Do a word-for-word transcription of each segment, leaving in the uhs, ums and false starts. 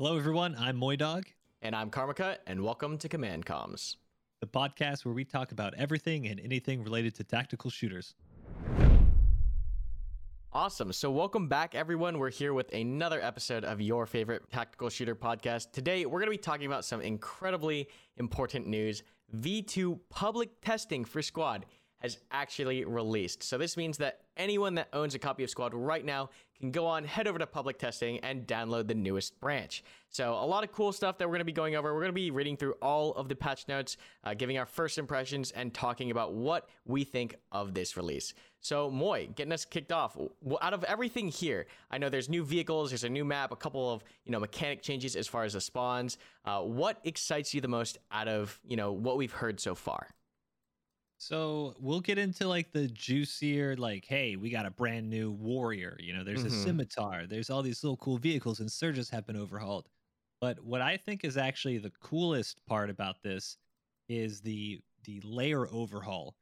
Hello, everyone. I'm MoiDawg. And I'm Karmakut, and welcome to Command Comms, the podcast where we talk about everything and anything related to tactical shooters. Awesome. So welcome back, everyone. We're here with another episode of your favorite tactical shooter podcast. Today, we're going to be talking about some incredibly important news. V two public testing for Squad has actually released. So this means that anyone that owns a copy of Squad right now can go on, head over to public testing, and download the newest branch. So a lot of cool stuff that we're going to be going over. We're going to be reading through all of the patch notes, uh, giving our first impressions, and talking about what we think of this release. So Moi, getting us kicked off, well, out of everything here, I know there's new vehicles, there's a new map, a couple of, you know, mechanic changes as far as the spawns. Uh, what excites you the most out of, you know, what we've heard so far? So we'll get into like the juicier, like, hey, we got a brand new Warrior. You know, there's mm-hmm. a Scimitar. There's all these little cool vehicles, and Surges have been overhauled. But what I think is actually the coolest part about this is the the layer overhaul,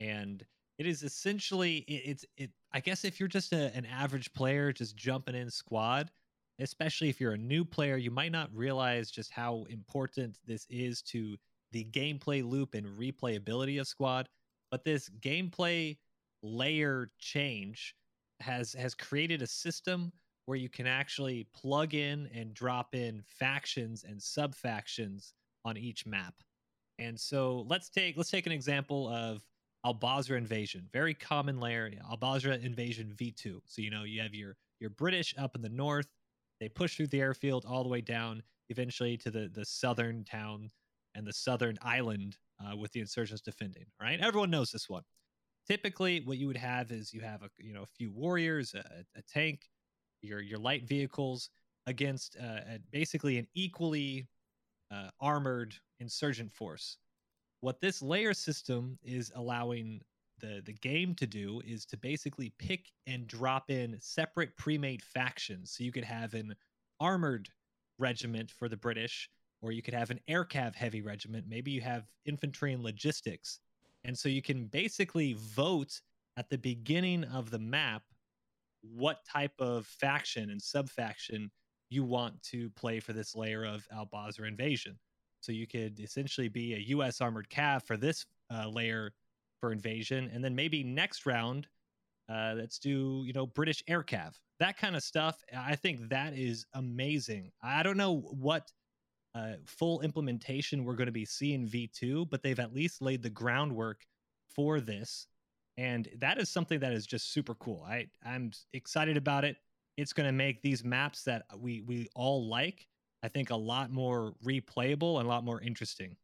and it is essentially it, it's it. I guess if you're just a, an average player just jumping in Squad, especially if you're a new player, you might not realize just how important this is to the gameplay loop and replayability of Squad, but this gameplay layer change has has created a system where you can actually plug in and drop in factions and sub-factions on each map. And so let's take let's take an example of Al Basrah invasion, very common layer, Al Basrah invasion V two. So you know you have your your British up in the north, they push through the airfield all the way down, eventually to the the southern town and the southern island uh, with the insurgents defending, right? Everyone knows this one. Typically, what you would have is you have a you know a few warriors, a, a tank, your your light vehicles against uh, a, basically an equally uh, armored insurgent force. What this layer system is allowing the the game to do is to basically pick and drop in separate pre-made factions. So you could have an armored regiment for the British, or you could have an aircav heavy regiment. Maybe you have infantry and logistics. And so you can basically vote at the beginning of the map what type of faction and sub-faction you want to play for this layer of Al Basrah invasion. So you could essentially be a U S armored cav for this uh, layer for invasion. And then maybe next round, uh, let's do, you know, British aircav. That kind of stuff. I think that is amazing. I don't know what Uh, full implementation we're going to be seeing V two, but they've at least laid the groundwork for this, and that is something that is just super cool. I I'm excited about it. It's going to make these maps that we we all like, I think, a lot more replayable and a lot more interesting.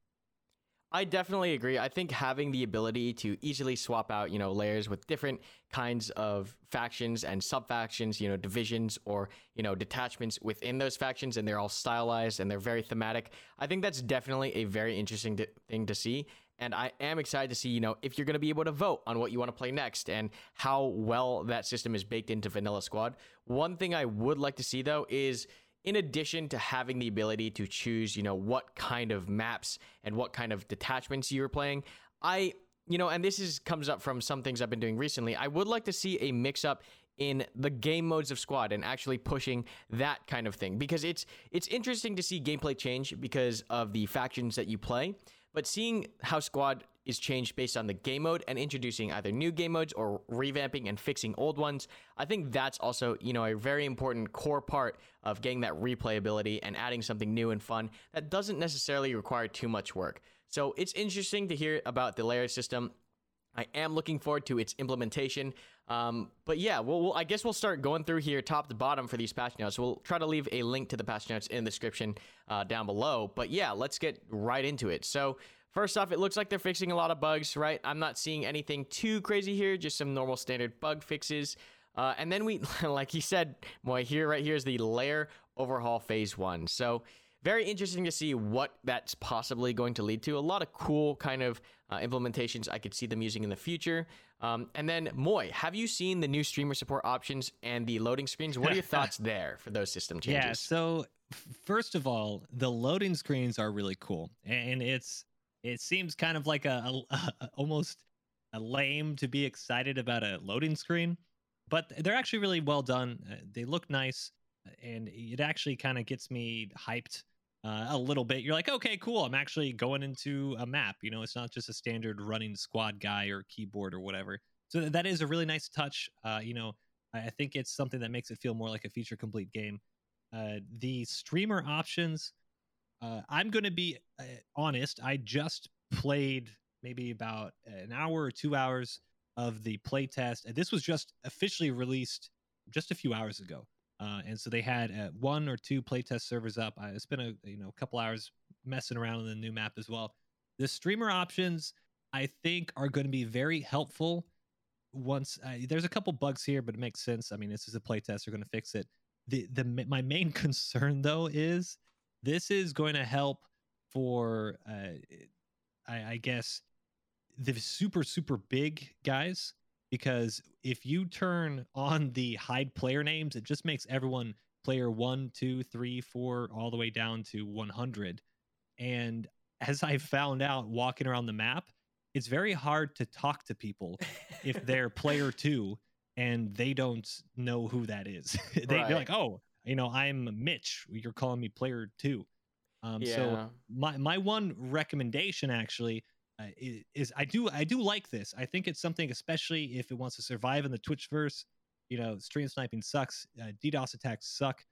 I definitely agree. I think having the ability to easily swap out, you know, layers with different kinds of factions and sub-factions, you know, divisions or, you know, detachments within those factions, and they're all stylized and they're very thematic. I think that's definitely a very interesting d- thing to see. And I am excited to see, you know, if you're going to be able to vote on what you want to play next and how well that system is baked into Vanilla Squad. One thing I would like to see, though, is, in addition to having the ability to choose, you know, what kind of maps and what kind of detachments you are playing, I, you know, and this is comes up from some things I've been doing recently, I would like to see a mix-up in the game modes of Squad and actually pushing that kind of thing. Because it's it's interesting to see gameplay change because of the factions that you play, but seeing how Squad is changed based on the game mode and introducing either new game modes or revamping and fixing old ones. I think that's also, you know, a very important core part of getting that replayability and adding something new and fun that doesn't necessarily require too much work. So it's interesting to hear about the layer system. I am looking forward to its implementation. Um, but yeah, we'll, we'll, I guess we'll start going through here top to bottom for these patch notes. We'll try to leave a link to the patch notes in the description uh, down below. But yeah, let's get right into it. So first off, it looks like they're fixing a lot of bugs, right? I'm not seeing anything too crazy here, just some normal standard bug fixes. Uh, and then we, like you said, Moi, here, right here is the layer overhaul phase one. So very interesting to see what that's possibly going to lead to. A lot of cool kind of uh, implementations I could see them using in the future. Um, and then Moi, have you seen the new streamer support options and the loading screens? What are your thoughts there for those system changes? Yeah, so first of all, the loading screens are really cool, and it's, It seems kind of like a, a, a almost a lame to be excited about a loading screen, but they're actually really well done. Uh, they look nice. and it actually kind of gets me hyped uh, a little bit. You're like, okay, cool, I'm actually going into a map. You know, it's not just a standard running squad guy or keyboard or whatever. So that is a really nice touch. Uh, you know, I think it's something that makes it feel more like a feature complete game. Uh, the streamer options, uh, I'm going to be uh, honest. I just played maybe about an hour or two hours of the playtest. This was just officially released just a few hours ago. Uh, and so they had uh, one or two playtest servers up. I spent a you know a couple hours messing around in the new map as well. The streamer options, I think, are going to be very helpful. Once uh, there's a couple bugs here, but it makes sense. I mean, this is a playtest; they're going to fix it. The the my main concern though is this is going to help for uh, I, I guess the super super big guys, because if you turn on the hide player names, it just makes everyone player one, two, three, four, all the way down to one hundred. And as I found out walking around the map, it's very hard to talk to people if they're player two and they don't know who that is. they, right. They're like, oh, you know, I'm Mitch. You're calling me player two. Um, yeah. So my, my one recommendation actually uh, is, is I do I do like this. I think it's something, especially if it wants to survive in the Twitchverse. You know, stream sniping sucks. Uh, DDoS attacks suck.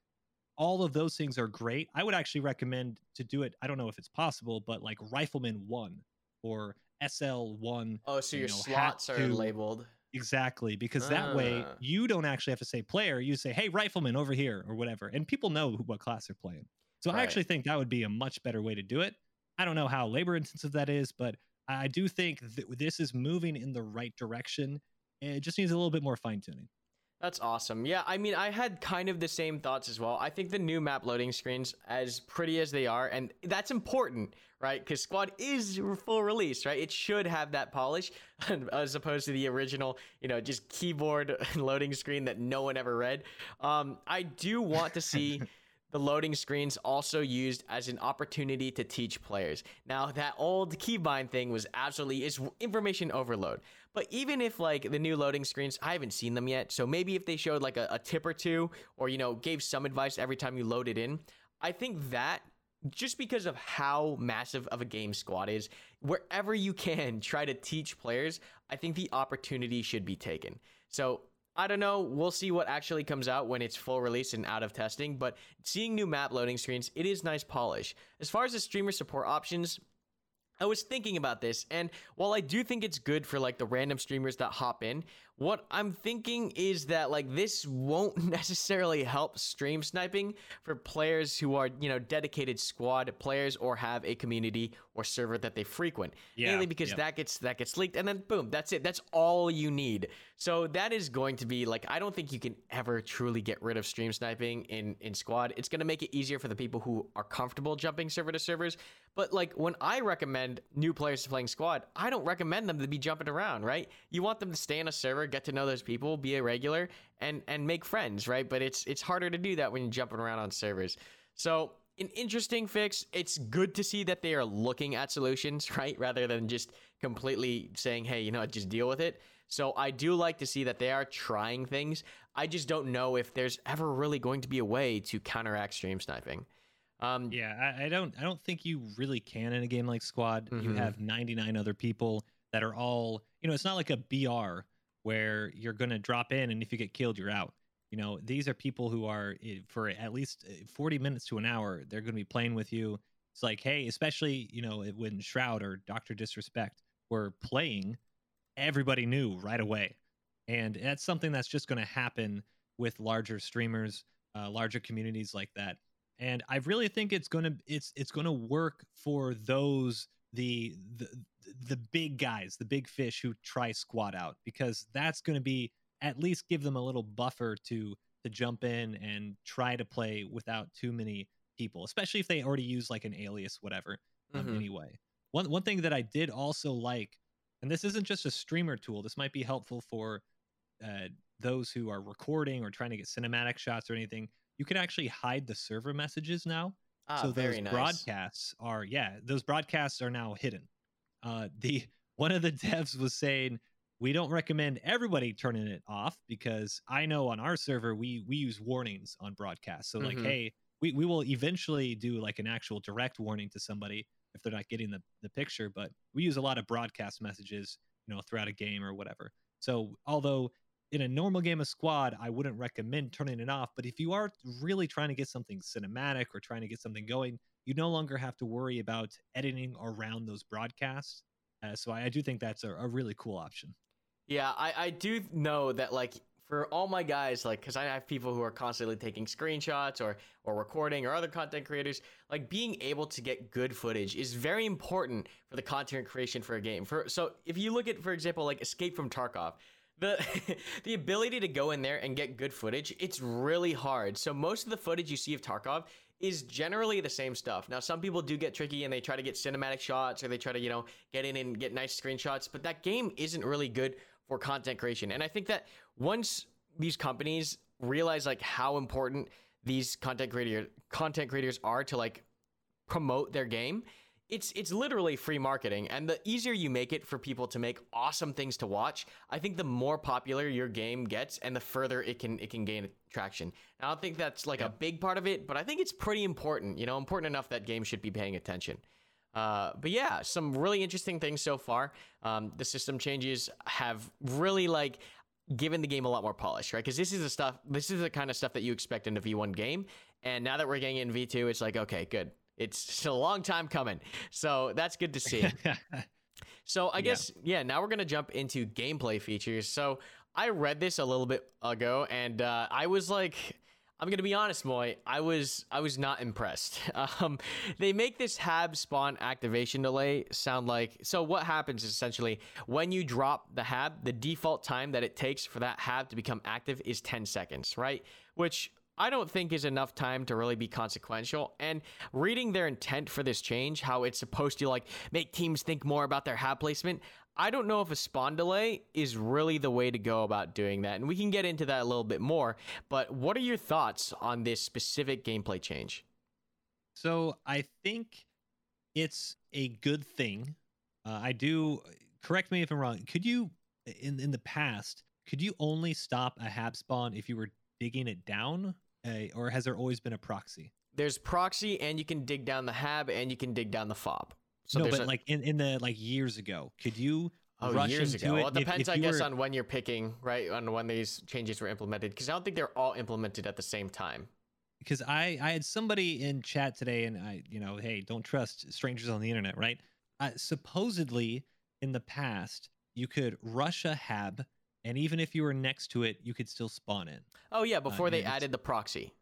All of those things are great. I would actually recommend to do it. I don't know if it's possible, but like Rifleman one or S L one. Oh, so you your know, slots are two. labeled. Exactly, because uh. that way you don't actually have to say player. You say, hey, Rifleman over here or whatever. And people know who, what class they're playing. So right. I actually think that would be a much better way to do it. I don't know how labor intensive that is, but I do think th- this is moving in the right direction. It just needs a little bit more fine tuning. That's awesome. Yeah, I mean, I had kind of the same thoughts as well. I think the new map loading screens, as pretty as they are, and that's important, right? Because Squad is full release, right? It should have that polish as opposed to the original, you know, just keyboard loading screen that no one ever read. Um, I do want to see the loading screens also used as an opportunity to teach players. Now, that old keybind thing was absolutely, it's information overload. But even if, like, the new loading screens, I haven't seen them yet, so maybe if they showed, like, a, a tip or two, or, you know, gave some advice every time you loaded in, I think that, just because of how massive of a game Squad is, wherever you can try to teach players, I think the opportunity should be taken. So I don't know. We'll see what actually comes out when it's full release and out of testing, but seeing new map loading screens, it is nice polish. As far as the streamer support options, I was thinking about this, and while I do think it's good for, like, the random streamers that hop in, what I'm thinking is that, like, this won't necessarily help stream sniping for players who are, you know, dedicated Squad players or have a community or server that they frequent. Yeah, mainly because yeah. that gets that gets leaked, and then boom, that's it. That's all you need. So that is going to be, like, I don't think you can ever truly get rid of stream sniping in, in Squad. It's going to make it easier for the people who are comfortable jumping server to servers, but, like, when I recommend new players to playing Squad, I don't recommend them to be jumping around, right? You want them to stay on a server, get to know those people, be a regular, and and make friends, right? But it's it's harder to do that when you're jumping around on servers. So an interesting fix. It's good to see that they are looking at solutions, right? Rather than just completely saying, hey, you know, just deal with it. So I do like to see that they are trying things. I just don't know if there's ever really going to be a way to counteract stream sniping. Um, yeah, I, I don't I don't think you really can in a game like Squad. Mm-hmm. You have ninety-nine other people that are all, you know, it's not like a B R where you're going to drop in and if you get killed, you're out. You know, these are people who are for at least forty minutes to an hour. They're going to be playing with you. It's like, hey, especially, you know, when Shroud or Doctor Disrespect were playing, everybody knew right away. And that's something that's just going to happen with larger streamers, uh, larger communities like that. And I really think it's gonna it's it's gonna work for those the the the big guys, the big fish who try Squad out, because that's gonna be at least give them a little buffer to to jump in and try to play without too many people, especially if they already use like an alias, whatever. Mm-hmm. Um, anyway, one one thing that I did also like, and this isn't just a streamer tool, this might be helpful for uh, those who are recording or trying to get cinematic shots or anything. You can actually hide the server messages now. Ah, so those nice. broadcasts are, yeah, those broadcasts are now hidden. Uh, the one of the devs was saying, We don't recommend everybody turning it off, because I know on our server, we we use warnings on broadcast. So like, mm-hmm. hey, we, we will eventually do like an actual direct warning to somebody if they're not getting the, the picture. But we use a lot of broadcast messages, you know, throughout a game or whatever. So although in a normal game of Squad, I wouldn't recommend turning it off. But if you are really trying to get something cinematic or trying to get something going, you no longer have to worry about editing around those broadcasts. Uh, so I, I do think that's a, a really cool option. Yeah, I, I do know that, like, for all my guys, like, because I have people who are constantly taking screenshots or or recording, or other content creators, like, being able to get good footage is very important for the content creation for a game. For so if you look at, for example, like Escape from Tarkov, the the ability to go in there and get good footage, it's really hard. So most of the footage you see of Tarkov is generally the same stuff. Now, some people do get tricky and they try to get cinematic shots, or they try to, you know, get in and get nice screenshots, but that game isn't really good for content creation. And I think that once these companies realize like how important these content creator content creators are to like promote their game, it's it's literally free marketing. And the easier you make it for people to make awesome things to watch, I think the more popular your game gets and the further it can it can gain traction. And I don't think that's like yeah. a big part of it, but I think it's pretty important, you know, important enough that games should be paying attention. Uh, but yeah, some really interesting things so far. Um, the system changes have really like given the game a lot more polish, right? Because this is the stuff, this is the kind of stuff that you expect in a V one game. And now that we're getting in V two, it's like, okay, good. It's a long time coming. So that's good to see. So I guess, yeah, yeah now we're going to jump into gameplay features. So I read this a little bit ago and uh, I was like... I'm going to be honest, Moi, I was I was not impressed. Um, they make this hab spawn activation delay sound like... So what happens is essentially when you drop the hab, the default time that it takes for that hab to become active is ten seconds, right? Which I don't think is enough time to really be consequential. And reading their intent for this change, how it's supposed to like make teams think more about their hab placement, I don't know if a spawn delay is really the way to go about doing that, and we can get into that a little bit more, but what are your thoughts on this specific gameplay change? So I think it's a good thing. Uh, I do, correct me if I'm wrong, could you, in, in the past, could you only stop a hab spawn if you were digging it down, uh, or has there always been a proxy? There's proxy, and you can dig down the hab, and you can dig down the fob. So no, but a... like in, in the like years ago, could you oh, rush years into ago. it? Well, it depends, if, if I guess, were... on when you're picking, right? On when these changes were implemented, because I don't think they're all implemented at the same time. Because I, I had somebody in chat today, and I, you know, hey, don't trust strangers on the internet, right? Uh, supposedly, in the past, you could rush a hab, and even if you were next to it, you could still spawn in. Oh, yeah, before uh, they added the proxy.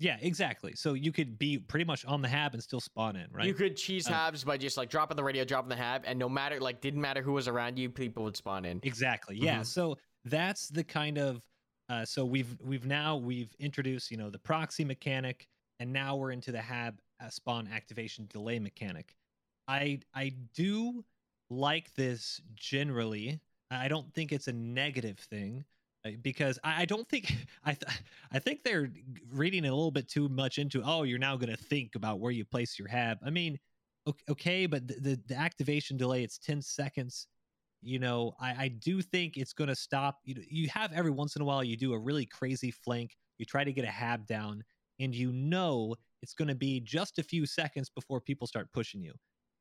Yeah, exactly. So you could be pretty much on the hab and still spawn in, right? You could cheese habs uh, by just like dropping the radio, dropping the hab, and no matter, like, didn't matter who was around you, people would spawn in. Exactly. Yeah. Mm-hmm. So that's the kind of uh, so we've we've now we've introduced, you know, the proxy mechanic, and now we're into the hab uh, spawn activation delay mechanic. I I do like this generally. I don't think it's a negative thing. Because I don't think I th- I think they're reading a little bit too much into, oh, you're now going to think about where you place your hab. I mean, okay, but the, the, the activation delay, it's ten seconds. You know, I, I do think it's going to stop. You know, you have every once in a while you do a really crazy flank. You try to get a hab down, and you know it's going to be just a few seconds before people start pushing you.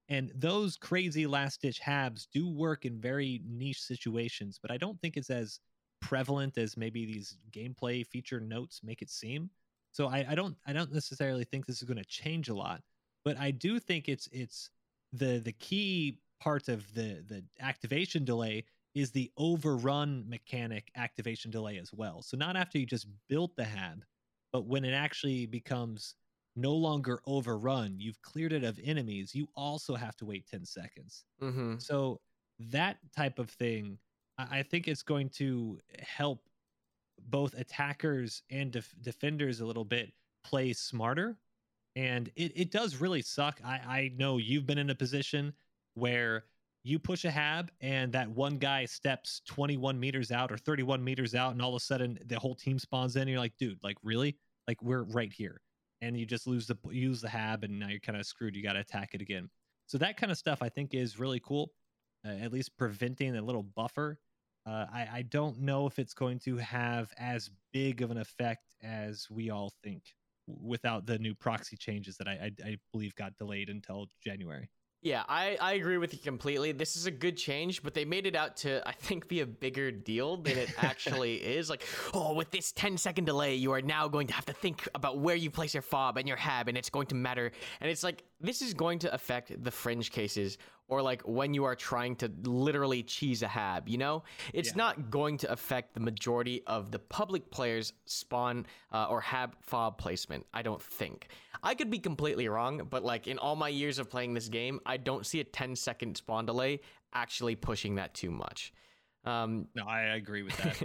And those crazy last-ditch habs do work in very niche situations, but I don't think it's as prevalent as maybe these gameplay feature notes make it seem. So I, I don't I don't necessarily think this is going to change a lot, but I do think it's it's the the key part of the the activation delay is the overrun mechanic activation delay as well. So not after you just built the hab, but when it actually becomes no longer overrun, you've cleared it of enemies, you also have to wait ten seconds. Mm-hmm. So that type of thing, I think it's going to help both attackers and def- defenders a little bit play smarter. And it, it does really suck. I, I know you've been in a position where you push a hab and that one guy steps twenty-one meters out or thirty-one meters out, and all of a sudden the whole team spawns in, and you're like, dude, like, really? Like, we're right here. And you just lose the use the hab, and now you're kind of screwed. You got to attack it again. So that kind of stuff I think is really cool, uh, at least preventing a little buffer. Uh, I, I don't know if it's going to have as big of an effect as we all think without the new proxy changes that I, I, I believe got delayed until January. Yeah, I, I agree with you completely. This is a good change, but they made it out to, I think, be a bigger deal than it actually is. Like, oh, with this ten-second delay, you are now going to have to think about where you place your fob and your hab, and it's going to matter. And it's like, this is going to affect the fringe cases, or like when you are trying to literally cheese a hab, you know? It's yeah. not going to affect the majority of the public players' spawn uh, or hab fob placement, I don't think. I could be completely wrong, but like in all my years of playing this game, I don't see a ten second spawn delay actually pushing that too much. Um, no, I agree with that.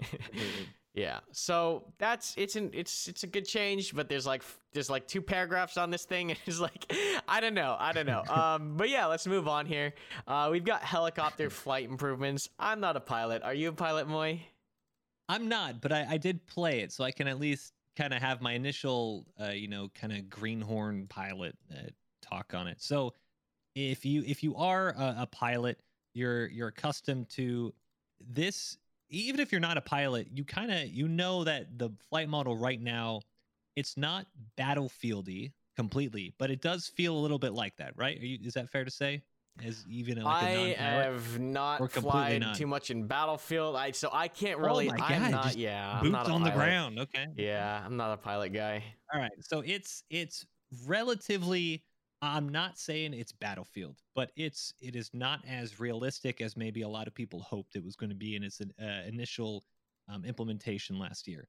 Yeah. So that's, it's an, it's, it's a good change, but there's like, there's like two paragraphs on this thing. And it's like, I don't know. I don't know. Um, but yeah, let's move on here. Uh, we've got helicopter flight improvements. I'm not a pilot. Are you a pilot, Moi? I'm not, but I, I did play it, so I can at least kind of have my initial, uh, you know, kind of greenhorn pilot uh, talk on it. So if you if you are a, a pilot, you're you're accustomed to this. Even if you're not a pilot, you kind of, you know that the flight model right now, it's not battlefieldy completely, but it does feel a little bit like that, right? Are you, is that fair to say? As even like I a non-pilot? Have not flied too much in battlefield, I so I can't really. Oh my God, I'm not. Just yeah, boots I'm not a on pilot. The ground. Okay. Yeah, I'm not a pilot guy. All right, so it's it's relatively. I'm not saying it's battlefield, but it's it is not as realistic as maybe a lot of people hoped it was going to be in its uh, initial um, implementation last year.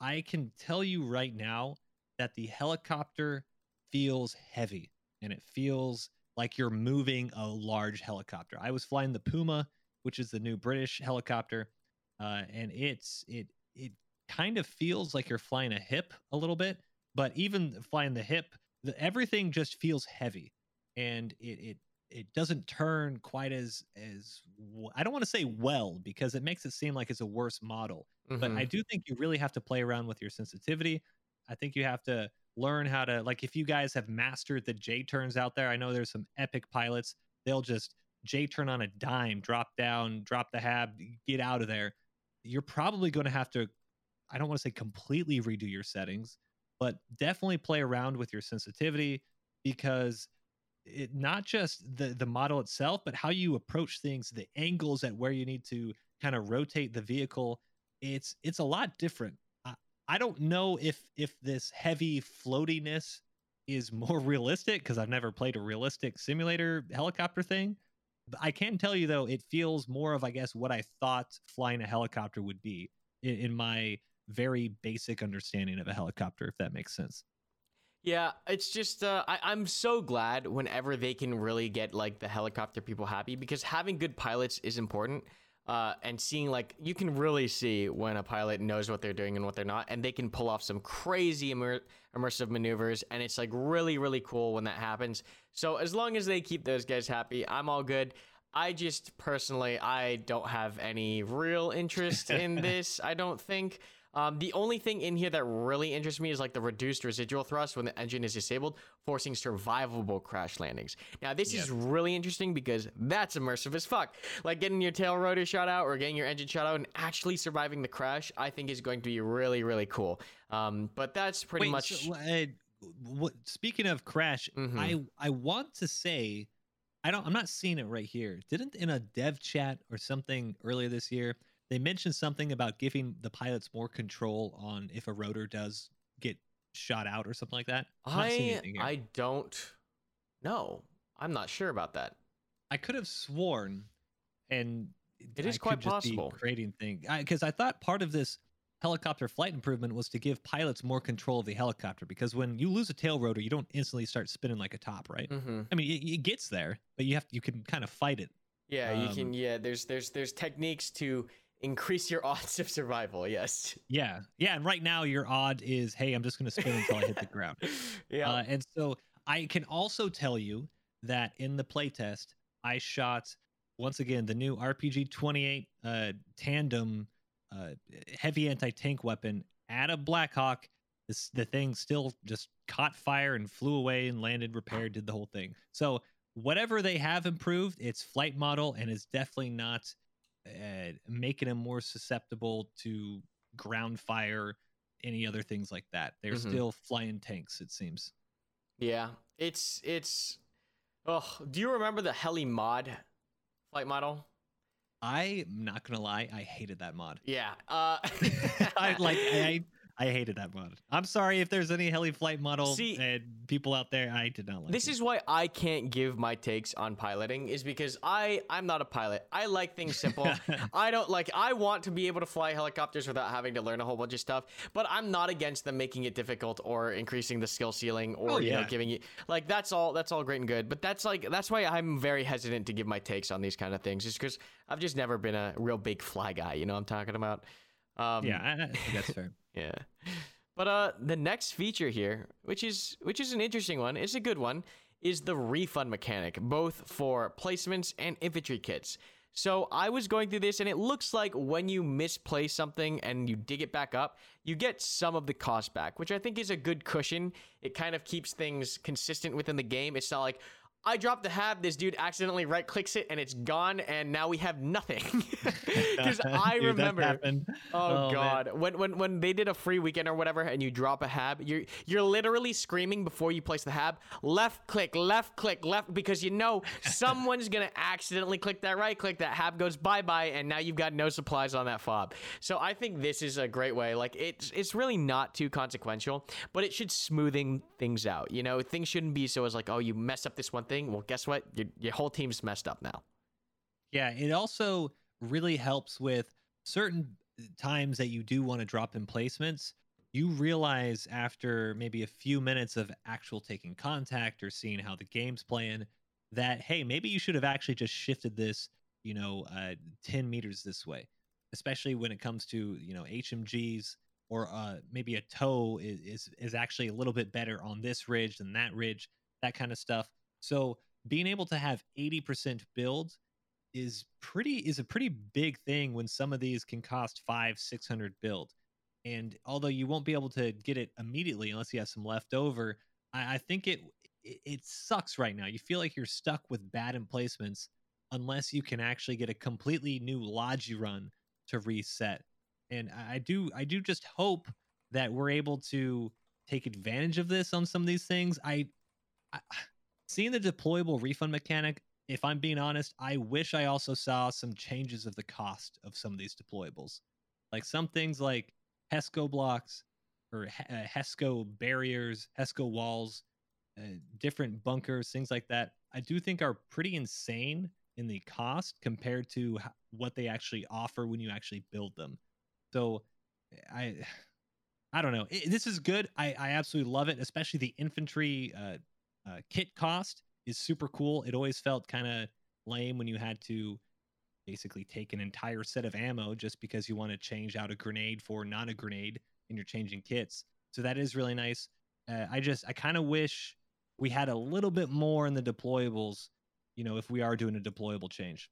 I can tell you right now that the helicopter feels heavy, and it feels like you're moving a large helicopter. I was flying the Puma, which is the new British helicopter, uh, and it's it it kind of feels like you're flying a HIP a little bit, but even flying the HIP, the, everything just feels heavy, and it it it doesn't turn quite as as I don't want to say well, because it makes it seem like it's a worse model. Mm-hmm. But I do think you really have to play around with your sensitivity. I think you have to learn how to, like, if you guys have mastered the J turns out there, I know there's some epic pilots, they'll just J turn on a dime, drop down, drop the hab, get out of there. You're probably going to have to, I don't want to say completely redo your settings, but definitely play around with your sensitivity, because it not just the, the model itself, but how you approach things, the angles at where you need to kind of rotate the vehicle. It's, it's a lot different. I don't know if if this heavy floatiness is more realistic, because I've never played a realistic simulator helicopter thing. But I can tell you, though, it feels more of, I guess, what I thought flying a helicopter would be in, in my very basic understanding of a helicopter, if that makes sense. Yeah, it's just uh, I, I'm so glad whenever they can really get like the helicopter people happy, because having good pilots is important. Uh, and seeing, like, you can really see when a pilot knows what they're doing and what they're not, and they can pull off some crazy immer- immersive maneuvers, and it's, like, really, really cool when that happens. So as long as they keep those guys happy, I'm all good. I just, personally, I don't have any real interest in this, I don't think. Um, the only thing in here that really interests me is, like, the reduced residual thrust when the engine is disabled, forcing survivable crash landings. Now, this yep. is really interesting, because that's immersive as fuck. Like, getting your tail rotor shot out or getting your engine shot out and actually surviving the crash, I think is going to be really, really cool. Um, but that's pretty Wait, much... So, uh, what, speaking of crash, mm-hmm. I, I want to say... I don't, I'm not seeing it right here. Didn't in a dev chat or something earlier this year... They mentioned something about giving the pilots more control on if a rotor does get shot out or something like that. I I don't know. I'm not sure about that. I could have sworn, and it is quite possible. Creating thing, because I, I thought part of this helicopter flight improvement was to give pilots more control of the helicopter, because when you lose a tail rotor, you don't instantly start spinning like a top, right? Mm-hmm. I mean, it, it gets there, but you have you can kind of fight it. Yeah, um, you can. Yeah, there's there's there's techniques to increase your odds of survival. Yes. Yeah. Yeah. And right now your odd is, hey, I'm just going to spin until I hit the ground. Yeah. Uh, and so I can also tell you that in the playtest, I shot, once again, the new R P G twenty-eight uh, tandem uh, heavy anti-tank weapon at a Black Hawk. This, the thing still just caught fire and flew away and landed, repaired, did the whole thing. So whatever they have improved, its flight model, and it's definitely not uh, making them more susceptible to ground fire, any other things like that. They're mm-hmm. still flying tanks, it seems. Yeah, it's it's. Oh, do you remember the heli mod, flight model? I'm not gonna lie, I hated that mod. Yeah, uh, I like I I hated that mod. I'm sorry if there's any heli flight model See, and people out there. I did not like. This it. is why I can't give my takes on piloting, is because I I'm not a pilot. I like things simple. I don't like. I want to be able to fly helicopters without having to learn a whole bunch of stuff. But I'm not against them making it difficult or increasing the skill ceiling or oh, yeah. you know, giving you like that's all that's all great and good. But that's like that's why I'm very hesitant to give my takes on these kind of things, just because I've just never been a real big fly guy. You know what I'm talking about? Um, yeah, I, I think that's fair. Yeah, but uh, the next feature here, which is which is an interesting one, it's a good one, is the refund mechanic, both for placements and infantry kits. So I was going through this, and it looks like when you misplace something and you dig it back up, you get some of the cost back, which I think is a good cushion. It kind of keeps things consistent within the game. It's not like, I dropped the hab, this dude accidentally right-clicks it, and it's gone, and now we have nothing. Because I dude, remember, oh, oh God, man. when when when they did a free weekend or whatever, and you drop a hab, you're you're literally screaming before you place the hab, left click, left click, left, because you know someone's gonna accidentally click that right click, that hab goes bye bye, and now you've got no supplies on that fob. So I think this is a great way. Like it's it's really not too consequential, but it should smoothing things out. You know, things shouldn't be so as like, oh, you mess up this one thing. Well, guess what? Your, your whole team's messed up now. Yeah, it also really helps with certain times that you do want to drop in placements. You realize after maybe a few minutes of actual taking contact or seeing how the game's playing that, hey, maybe you should have actually just shifted this, you know, uh, ten meters this way, especially when it comes to, you know, H M Gs or uh, maybe a tow is, is, is actually a little bit better on this ridge than that ridge, that kind of stuff. So being able to have eighty percent build is pretty is a pretty big thing when some of these can cost five, six hundred build. And although you won't be able to get it immediately unless you have some left over, I, I think it, it it sucks right now. You feel like you're stuck with bad emplacements unless you can actually get a completely new logi run to reset. And I do I do just hope that we're able to take advantage of this on some of these things. I. I Seeing the deployable refund mechanic, if I'm being honest, I wish I also saw some changes of the cost of some of these deployables. Like some things like HESCO blocks or HESCO barriers, HESCO walls, uh, different bunkers, things like that, I do think are pretty insane in the cost compared to what they actually offer when you actually build them. So I I don't know. It, this is good. I, I absolutely love it, especially the infantry uh Uh, kit cost is super cool. It always felt kind of lame when you had to basically take an entire set of ammo just because you want to change out a grenade for not a grenade and you're changing kits. So that is really nice. Uh, I just, I kind of wish we had a little bit more in the deployables, you know, if we are doing a deployable change.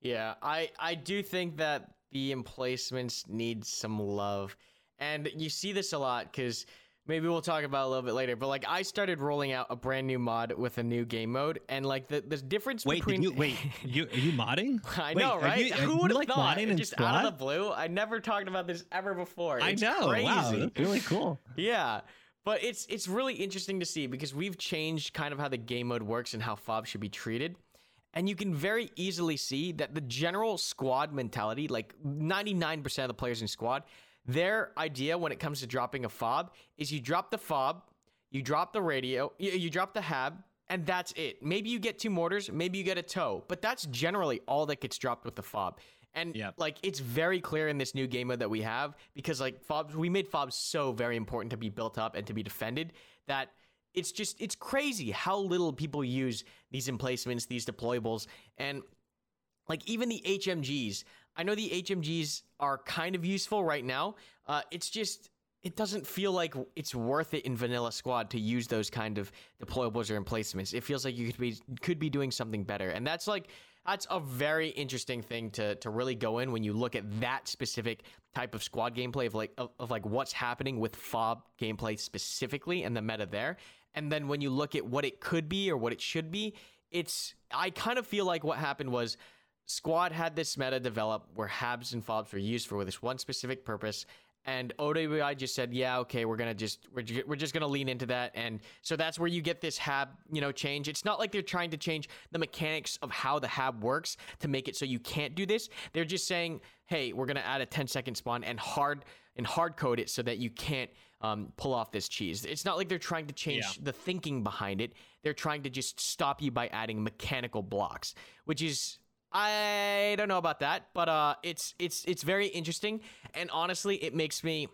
Yeah, I, I do think that the emplacements need some love. And you see this a lot because maybe we'll talk about it a little bit later, but like I started rolling out a brand new mod with a new game mode, and like the, the difference wait, between you, wait, you are you modding? I wait, know, right? You, Who would have like thought? Just Squad? Out of the blue, I never talked about this ever before. It's I know, crazy. Wow, that's really cool. Yeah, but it's it's really interesting to see because we've changed kind of how the game mode works and how fob should be treated. And you can very easily see that the general squad mentality, like ninety-nine percent of the players in squad, their idea when it comes to dropping a fob is you drop the fob, you drop the radio, you, you drop the hab, and that's it. Maybe you get two mortars, maybe you get a tow, but that's generally all that gets dropped with the fob. And yep. like it's very clear in this new game mode that we have because like fobs, we made fobs so very important to be built up and to be defended that it's just it's crazy how little people use these emplacements, these deployables, and like even the H M Gs. I know the H M Gs are kind of useful right now. Uh, it's just, it doesn't feel like it's worth it in vanilla squad to use those kind of deployables or emplacements. It feels like you could be could be doing something better. And that's like, that's a very interesting thing to to really go in when you look at that specific type of squad gameplay of like, of, of like what's happening with fob gameplay specifically and the meta there. And then when you look at what it could be or what it should be, it's, I kind of feel like what happened was, Squad had this meta developed where habs and fobs were used for this one specific purpose, and O W I just said, yeah, okay, we're gonna just we're, we're just gonna lean into that. And so that's where you get this hab, you know, change. It's not like they're trying to change the mechanics of how the hab works to make it so you can't do this. They're just saying, hey, we're gonna add a ten second spawn and hard and hard code it so that you can't um pull off this cheese. It's not like they're trying to change yeah. the thinking behind it. They're trying to just stop you by adding mechanical blocks, which is, I don't know about that, but uh, it's it's it's very interesting, and honestly, it makes me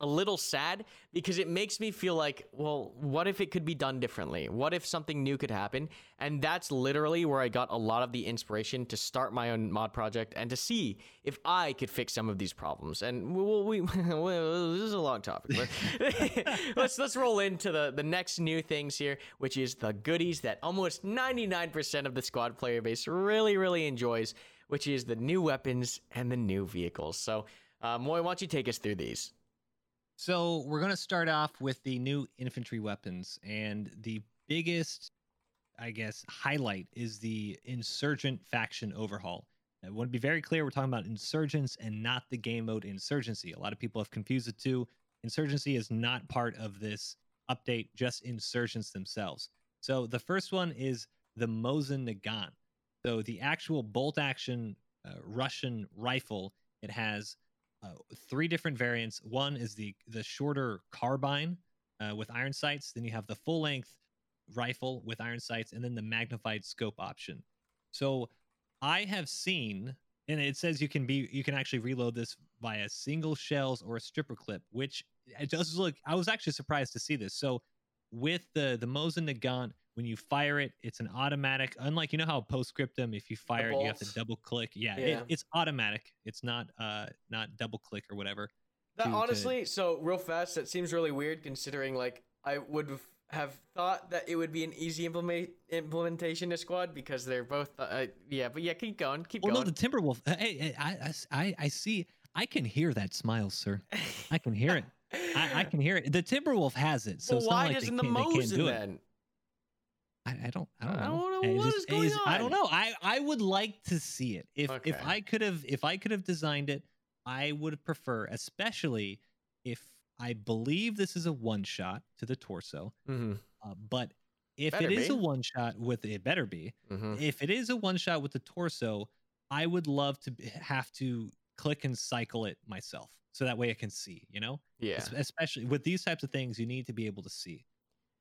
a little sad because it makes me feel like, well, what if it could be done differently? What if something new could happen? And that's literally where I got a lot of the inspiration to start my own mod project and to see if I could fix some of these problems. And we'll, we, well, this is a long topic, but let's let's roll into the the next new things here, which is the goodies that almost ninety-nine percent of the Squad player base really really enjoys, which is the new weapons and the new vehicles. So, uh, Moi, why don't you take us through these? So we're going to start off with the new infantry weapons, and the biggest, I guess, highlight is the insurgent faction overhaul. I want to be very clear, we're talking about insurgents and not the game mode insurgency. A lot of people have confused the two. Insurgency is not part of this update, just insurgents themselves. So the first one is the Mosin Nagant. So the actual bolt-action uh, Russian rifle, it has Uh, three different variants. One is the the shorter carbine uh, with iron sights. Then you have the full-length rifle with iron sights, and then the magnified scope option. So I have seen, and it says you can be you can actually reload this via single shells or a stripper clip, which it does look. I was actually surprised to see this. So with the the Mosin Nagant, when you fire it, it's an automatic. Unlike, you know how Postscriptum, if you fire it, you have to double click. Yeah, yeah. It, it's automatic. It's not uh not double click or whatever. That to, honestly, to... so real fast, that seems really weird considering, like, I would have thought that it would be an easy implement implementation to Squad because they're both. Uh, yeah, but yeah, keep going, keep well, going. Well, no, the Timberwolf. Hey, I, I, I see. I can hear that smile, sir. I can hear it. I, I can hear it. The Timberwolf has it. So well, it's not why like doesn't they can, the Mosin do then? It. I, I don't. I don't know. I don't know I what just, is going is, on. I don't know. I, I would like to see it. If okay. if I could have if I could have designed it, I would prefer, especially if I believe this is a one shot to the torso. Mm-hmm. Uh, but if better it be. is a one shot with it, better be. Mm-hmm. If it is a one shot with the torso, I would love to have to click and cycle it myself, so that way I can see. You know. Yeah. Es- especially with these types of things, you need to be able to see.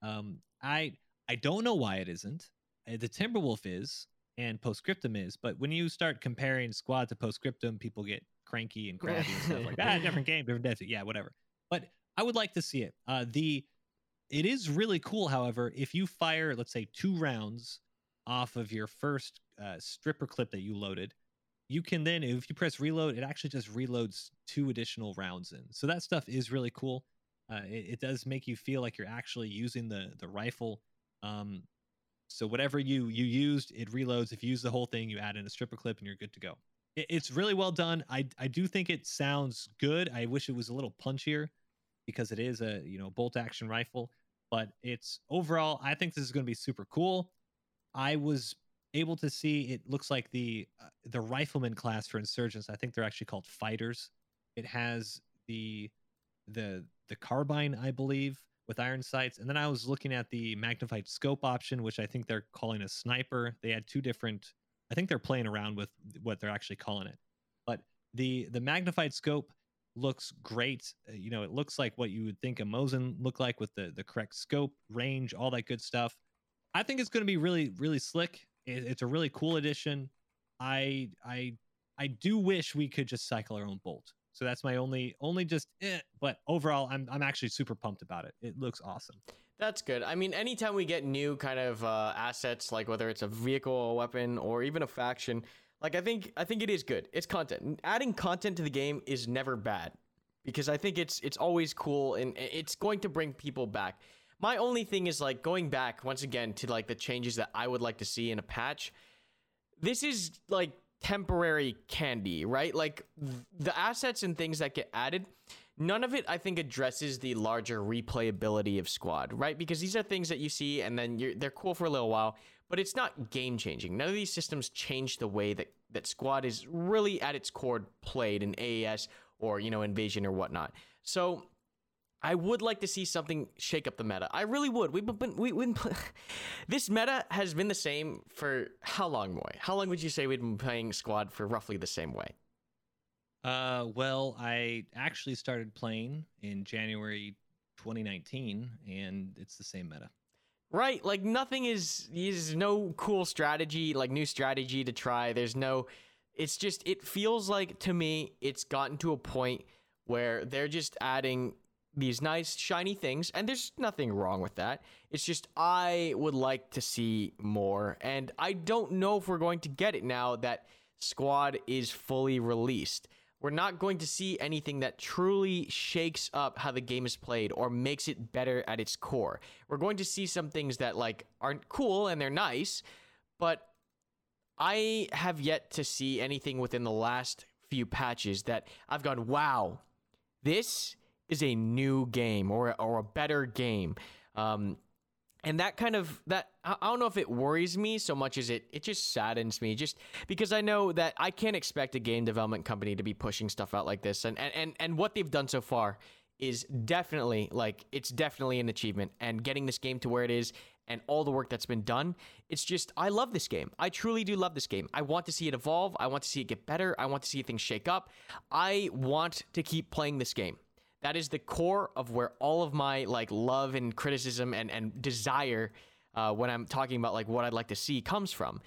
Um. I. I don't know why it isn't. The Timberwolf is, and Postscriptum is, but when you start comparing Squad to Postscriptum, people get cranky and crabby and stuff like that. Ah, different game, different density, yeah, whatever. But I would like to see it. Uh, the it is really cool, however, if you fire, let's say, two rounds off of your first uh, stripper clip that you loaded, you can then, if you press reload, it actually just reloads two additional rounds in. So that stuff is really cool. Uh, it, it does make you feel like you're actually using the the rifle. Um, so whatever you, you used, it reloads. If you use the whole thing, you add in a stripper clip and you're good to go. It, it's really well done. I, I do think it sounds good. I wish it was a little punchier because it is a, you know, bolt action rifle, but it's overall, I think this is going to be super cool. I was able to see, it looks like the, uh, the rifleman class for insurgents. I think they're actually called fighters. It has the, the, the carbine, I believe, with iron sights, and then I was looking at the magnified scope option, which I think they're calling a sniper. They had two different, I think they're playing around with what they're actually calling it, but the the magnified scope looks great. You know, it looks like what you would think a Mosin look like, with the the correct scope range, all that good stuff. I think it's going to be really really slick. It, it's a really cool addition. I I I do wish we could just cycle our own bolt. So that's my only, only just, eh, but overall, I'm I'm actually super pumped about it. It looks awesome. That's good. I mean, anytime we get new kind of uh, assets, like whether it's a vehicle, a weapon, or even a faction, like I think I think it is good. It's content. Adding content to the game is never bad, because I think it's it's always cool and it's going to bring people back. My only thing is, like, going back once again to, like, the changes that I would like to see in a patch. This is like temporary candy, right? Like, the assets and things that get added, none of it, I think, addresses the larger replayability of Squad, right? Because these are things that you see and then you're, they're cool for a little while, but it's not game-changing. None of these systems change the way that, that Squad is really at its core played in A A S or, you know, Invasion or whatnot. So I would like to see something shake up the meta. I really would. We've been, we, we've been this meta has been the same for how long, Moi? How long would you say we've been playing Squad for roughly the same way? Uh, well, I actually started playing in January twenty nineteen, and it's the same meta. Right, like nothing is, is no cool strategy, like new strategy to try. There's no, it's just, it feels like to me, it's gotten to a point where they're just adding these nice shiny things, and there's nothing wrong with that. It's just, I would like to see more, and I don't know if we're going to get it now that Squad is fully released. We're not going to see anything that truly shakes up how the game is played or makes it better at its core. We're going to see some things that like aren't cool and they're nice, but I have yet to see anything within the last few patches that I've gone, wow, this is a new game or or a better game. Um, and that kind of, that I don't know if it worries me so much as it it just saddens me, just because I know that I can't expect a game development company to be pushing stuff out like this. And and, and, and what they've done so far is definitely, like, it's definitely an achievement. And getting this game to where it is and all the work that's been done, it's just, I love this game. I truly do love this game. I want to see it evolve. I want to see it get better. I want to see things shake up. I want to keep playing this game. That is the core of where all of my, like, love and criticism and, and desire Uh, when I'm talking about like what I'd like to see comes from.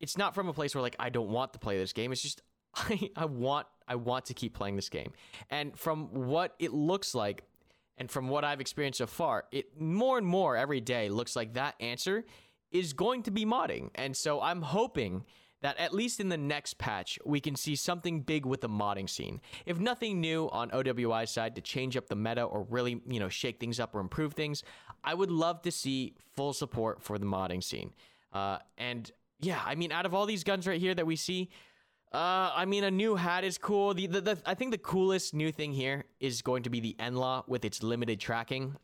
It's not from a place where like I don't want to play this game. It's just I, I want I want to keep playing this game. And from what it looks like and from what I've experienced so far, it more and more every day looks like that answer is going to be modding. And so I'm hoping that at least in the next patch, we can see something big with the modding scene. If nothing new on O W I's side to change up the meta or really, you know, shake things up or improve things, I would love to see full support for the modding scene. Uh, and yeah, I mean, out of all these guns right here that we see, uh, I mean, a new hat is cool. The, the, the I think the coolest new thing here is going to be the N L A W with its limited tracking.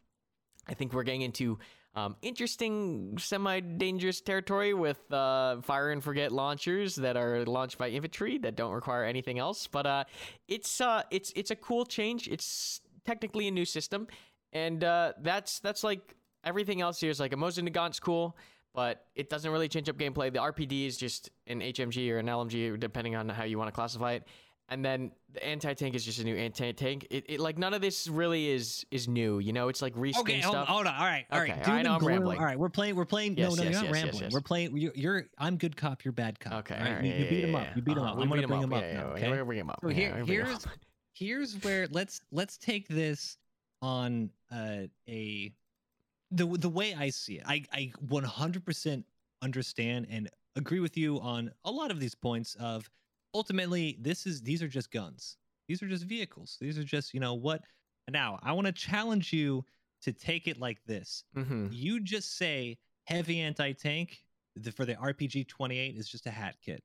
I think we're getting into Um, interesting, semi-dangerous territory with uh, fire and forget launchers that are launched by infantry that don't require anything else. But uh, it's uh, it's it's a cool change. It's technically a new system, and uh, that's that's like everything else here is like a Mosin Nagant's cool, but it doesn't really change up gameplay. The R P D is just an H M G or an L M G, depending on how you want to classify it. And then the anti-tank is just a new anti-tank. It, it like none of this really is is new. You know, it's like reskin okay, stuff. Okay, hold on. All right, all right. Okay, all right, now I'm rambling. All right, we're playing. We're playing. Yes, no, no, yes, you're not yes, rambling. Yes, yes. We're playing. You're, you're. I'm good cop. You're bad cop. Okay, all right. All right you, yeah, you beat yeah, him up. You beat uh, him up. I'm gonna bring him up. Yeah, now, yeah, okay, we're gonna bring him up. So yeah, here, here's up. here's where let's let's take this on uh, a the the way I see it. I I one hundred percent understand and agree with you on a lot of these points of. Ultimately, this is these are just guns. These are just vehicles. These are just, you know, what? Now, I want to challenge you to take it like this. Mm-hmm. You just say heavy anti-tank the, for the R P G twenty-eight is just a hat kit.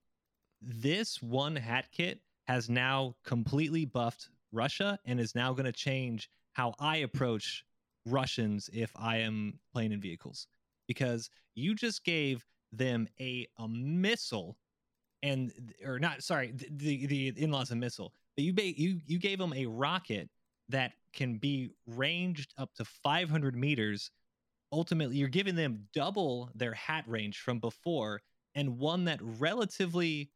This one hat kit has now completely buffed Russia and is now going to change how I approach Russians if I am playing in vehicles. Because you just gave them a, a missile and or not sorry the the, the in-law's a missile but you ba- you you gave them a rocket that can be ranged up to five hundred meters. Ultimately you're giving them double their hat range from before and one that relatively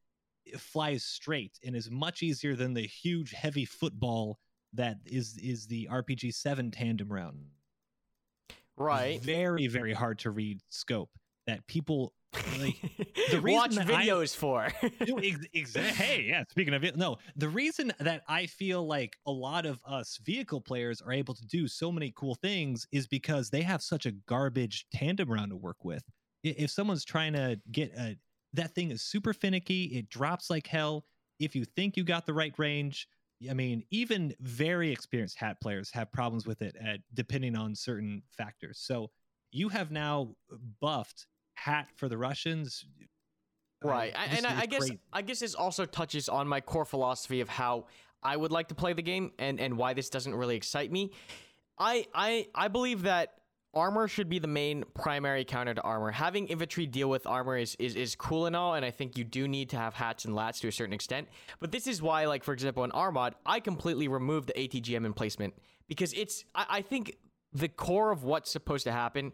flies straight and is much easier than the huge heavy football that is is the R P G seven tandem round. Right, very very hard to read scope that people like the watch videos I, for ex- ex- hey yeah speaking of it no the reason that I feel like a lot of us vehicle players are able to do so many cool things is because they have such a garbage tandem round to work with. If someone's trying to get a that thing is super finicky, it drops like hell if you think you got the right range. I mean, even very experienced hat players have problems with it at, depending on certain factors. So you have now buffed hat for the Russians, right? Uh, and I, I guess I guess this also touches on my core philosophy of how I would like to play the game and and why this doesn't really excite me. I I I believe that armor should be the main primary counter to armor. Having infantry deal with armor is, is is cool and all, and I think you do need to have hats and lats to a certain extent, but this is why, like, for example, in Armod, I completely removed the A T G M emplacement, because it's, I, I think the core of what's supposed to happen,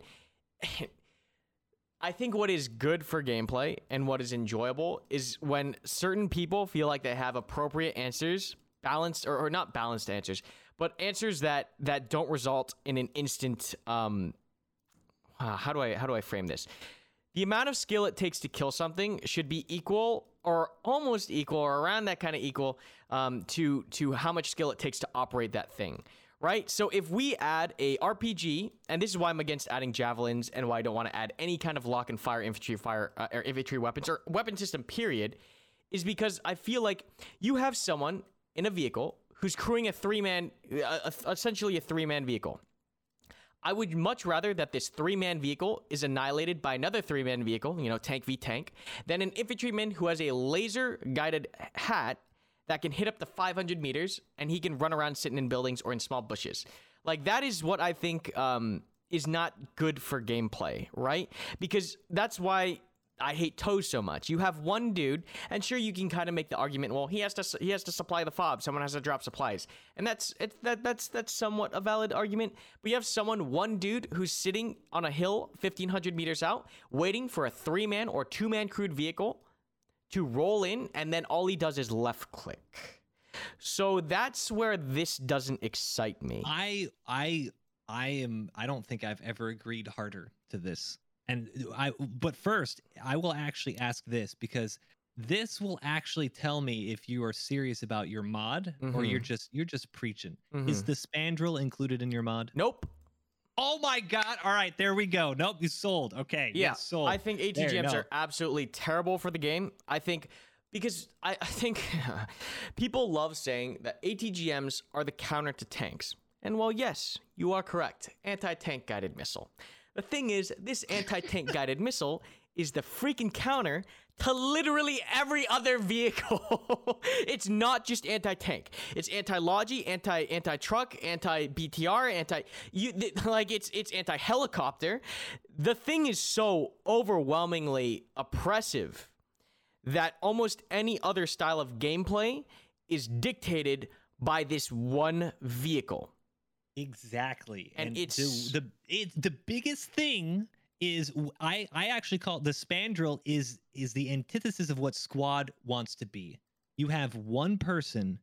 I think what is good for gameplay and what is enjoyable is when certain people feel like they have appropriate answers, balanced, or, or not balanced answers, but answers that that don't result in an instant, um, how do I how do I frame this? The amount of skill it takes to kill something should be equal or almost equal or around that kind of equal um, to to how much skill it takes to operate that thing, right? So if we add a R P G, and this is why I'm against adding javelins and why I don't want to add any kind of lock and fire infantry fire uh, or infantry weapons or weapon system period, is because I feel like you have someone in a vehicle who's crewing a three-man, uh, essentially a three-man vehicle. I would much rather that this three-man vehicle is annihilated by another three-man vehicle, you know, tank v tank, than an infantryman who has a laser-guided hat that can hit up to five hundred meters, and he can run around sitting in buildings or in small bushes. Like, that is what I think um, is not good for gameplay, right? Because that's why I hate toes so much. You have one dude, and sure, you can kind of make the argument, well, he has to he has to supply the fob, someone has to drop supplies, and that's it's that that's that's somewhat a valid argument. But you have someone, one dude, who's sitting on a hill fifteen hundred meters out, waiting for a three-man or two-man crewed vehicle to roll in, and then all he does is left click. So that's where this doesn't excite me. I I I am I don't think I've ever agreed harder to this. And I, but first, I will actually ask this, because this will actually tell me if you are serious about your mod mm-hmm. or you're just you're just preaching. Mm-hmm. Is the Spandrel included in your mod? Nope. Oh my God! All right, there we go. Nope, you sold. Okay, yeah, sold. I think A T G Ms there, no. are absolutely terrible for the game. I think because I, I think people love saying that A T G Ms are the counter to tanks, and while yes, you are correct, anti-tank guided missile. The thing is, this anti-tank guided missile is the freaking counter to literally every other vehicle. It's not just anti-tank. It's anti-logi, anti anti-truck, anti-B T R, anti you th- like it's it's anti-helicopter. The thing is so overwhelmingly oppressive that almost any other style of gameplay is dictated by this one vehicle. Exactly. And, and it's the, the it's the biggest thing is I, I actually call it the Spandrel is is the antithesis of what Squad wants to be. You have one person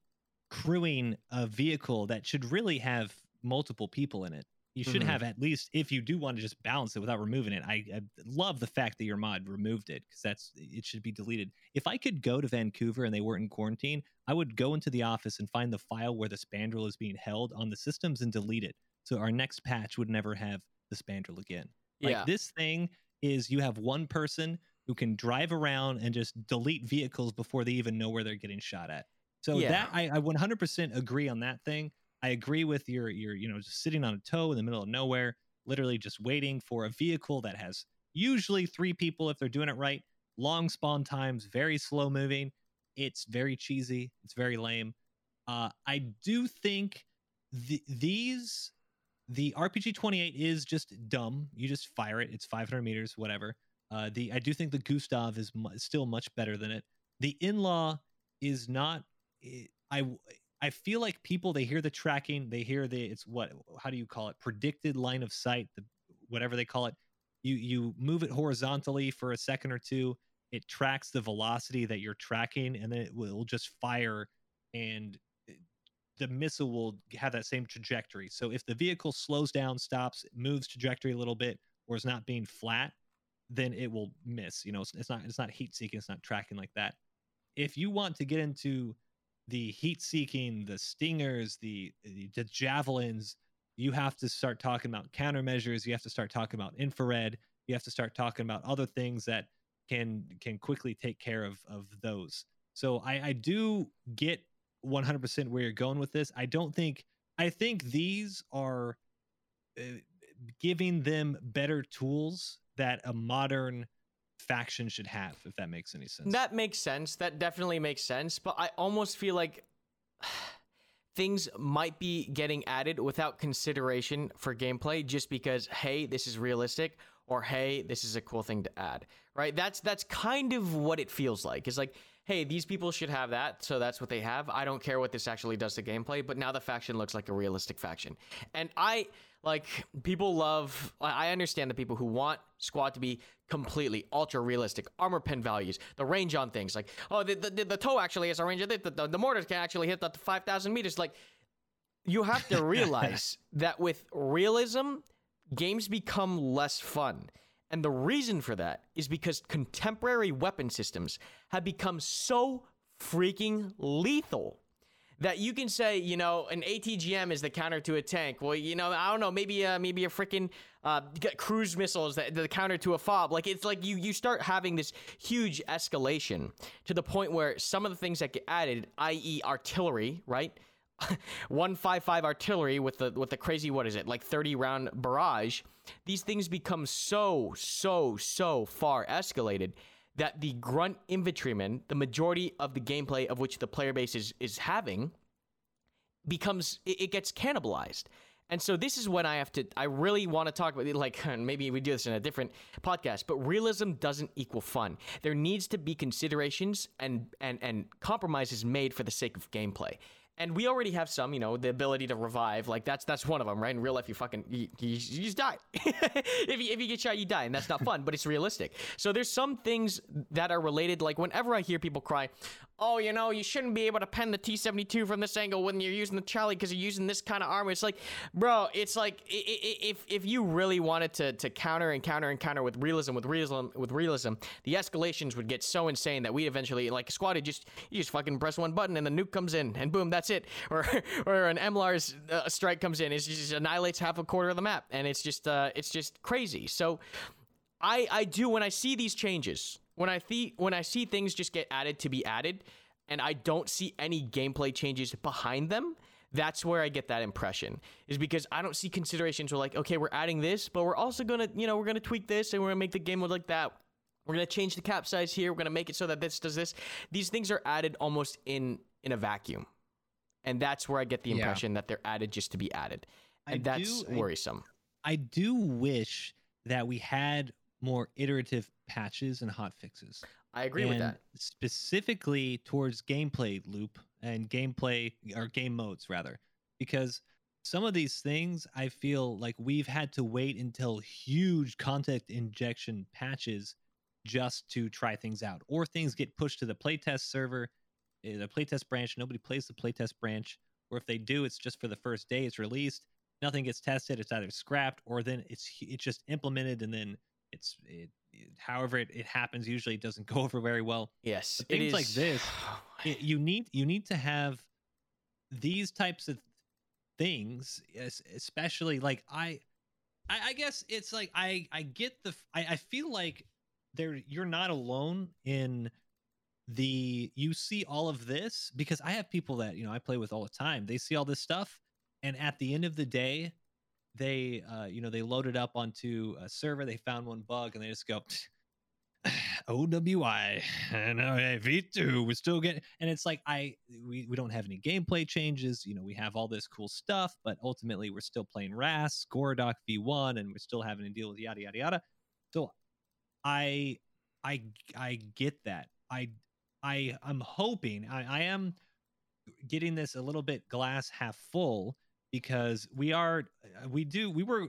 crewing a vehicle that should really have multiple people in it. You should mm-hmm. have at least, if you do want to just balance it without removing it. I, I love the fact that your mod removed it, because that's it should be deleted. If I could go to Vancouver and they weren't in quarantine, I would go into the office and find the file where the Spandrel is being held on the systems and delete it. So our next patch would never have the Spandrel again. Like yeah. This thing is you have one person who can drive around and just delete vehicles before they even know where they're getting shot at. So yeah. that I, I one hundred percent agree on that thing. I agree with your, your, you know, just sitting on a toe in the middle of nowhere, literally just waiting for a vehicle that has usually three people if they're doing it right, long spawn times, very slow moving. It's very cheesy. It's very lame. Uh, I do think the, these, the R P G twenty-eight is just dumb. You just fire it. It's five hundred meters, whatever. Uh, the I do think the Gustav is mu- still much better than it. The N L A W is not... It, I. I feel like people, they hear the tracking, they hear the, it's what, how do you call it? Predicted line of sight, the, whatever they call it. You you move it horizontally for a second or two. It tracks the velocity that you're tracking, and then it will just fire, and the missile will have that same trajectory. So if the vehicle slows down, stops, moves trajectory a little bit, or is not being flat, then it will miss. You know, it's, it's not it's not heat seeking, it's not tracking like that. If you want to get into the heat-seeking, the stingers, the, the the javelins, you have to start talking about countermeasures. You have to start talking about infrared. You have to start talking about other things that can can quickly take care of, of those. So I, I do get one hundred percent where you're going with this. I don't think... I think these are uh, giving them better tools that a modern faction should have, if that makes any sense. That makes sense. That definitely makes sense. But I almost feel like things might be getting added without consideration for gameplay just because, hey, this is realistic, or hey, this is a cool thing to add, right? That's that's kind of what it feels like. It's like, hey, these people should have that, so that's what they have. I don't care what this actually does to gameplay, but now the faction looks like a realistic faction. And I, like, people love, I understand the people who want Squad to be completely ultra-realistic, armor pen values, the range on things, like, oh, the, the, the toe actually has a range, the, the, the mortars can actually hit up to five thousand meters, like, you have to realize that with realism, games become less fun. And the reason for that is because contemporary weapon systems have become so freaking lethal that you can say, you know, an A T G M is the counter to a tank. Well, you know, I don't know, maybe uh, maybe a freaking uh, cruise missile is the, the counter to a FOB. Like, it's like you, you start having this huge escalation to the point where some of the things that get added, that is artillery, right? one fifty-five artillery with the with the crazy, what is it, like thirty round barrage, these things become so so so far escalated that the grunt infantryman, the majority of the gameplay of which the player base is is having, becomes it, it gets cannibalized. And so this is when I have to I really want to talk about it, like, maybe we do this in a different podcast, but realism doesn't equal fun. There needs to be considerations and and and compromises made for the sake of gameplay. And we already have some, you know, the ability to revive. Like, that's that's one of them, right? In real life, you fucking, you, you, you just die. if, you, if you get shot, you die. And that's not fun, but it's realistic. So there's some things that are related. Like, whenever I hear people cry, oh, you know, you shouldn't be able to pen the T seventy-two from this angle when you're using the Charlie because you're using this kind of armor. It's like, bro, it's like, if if you really wanted to to counter and counter and counter with realism, with realism, with realism, the escalations would get so insane that we eventually, like, Squad, just, you just fucking press one button and the nuke comes in and boom, that's That's it. Or or an M L A R's uh, strike comes in. It just annihilates half a quarter of the map. And it's just uh, it's just crazy. So I I do, when I see these changes, when I see when I see things just get added to be added, and I don't see any gameplay changes behind them, that's where I get that impression, is because I don't see considerations where, like, okay, we're adding this, but we're also gonna, you know, we're gonna tweak this and we're gonna make the game look like that. We're gonna change the cap size here. We're gonna make it so that this does this. These things are added almost in in a vacuum. And that's where I get the impression yeah. that they're added just to be added. And I that's do, worrisome. I, I do wish that we had more iterative patches and hot fixes. I agree and with that. Specifically towards gameplay loop and gameplay or game modes, rather, because some of these things I feel like we've had to wait until huge content injection patches just to try things out, or things get pushed to the playtest server. The playtest branch, nobody plays the playtest branch, or if they do, it's just for the first day it's released, nothing gets tested, it's either scrapped or then it's it's just implemented, and then it's it, it however it, it happens, usually it doesn't go over very well. Yes, but things it is. Like this, it, you need you need to have these types of things, especially like I, I, I guess it's like I I get the I, I feel like there you're not alone in. The you see all of this because I have people that, you know, I play with all the time. They see all this stuff, and at the end of the day, they uh, you know, they loaded up onto a server. They found one bug, and they just go O W I and V two. We're still getting, and it's like I we, we don't have any gameplay changes. You know, we have all this cool stuff, but ultimately we're still playing Ras, Gorodoc V one, and we're still having to deal with yada yada yada. So I I I get that I. I I'm hoping I, I am getting this a little bit glass half full, because we are we do we were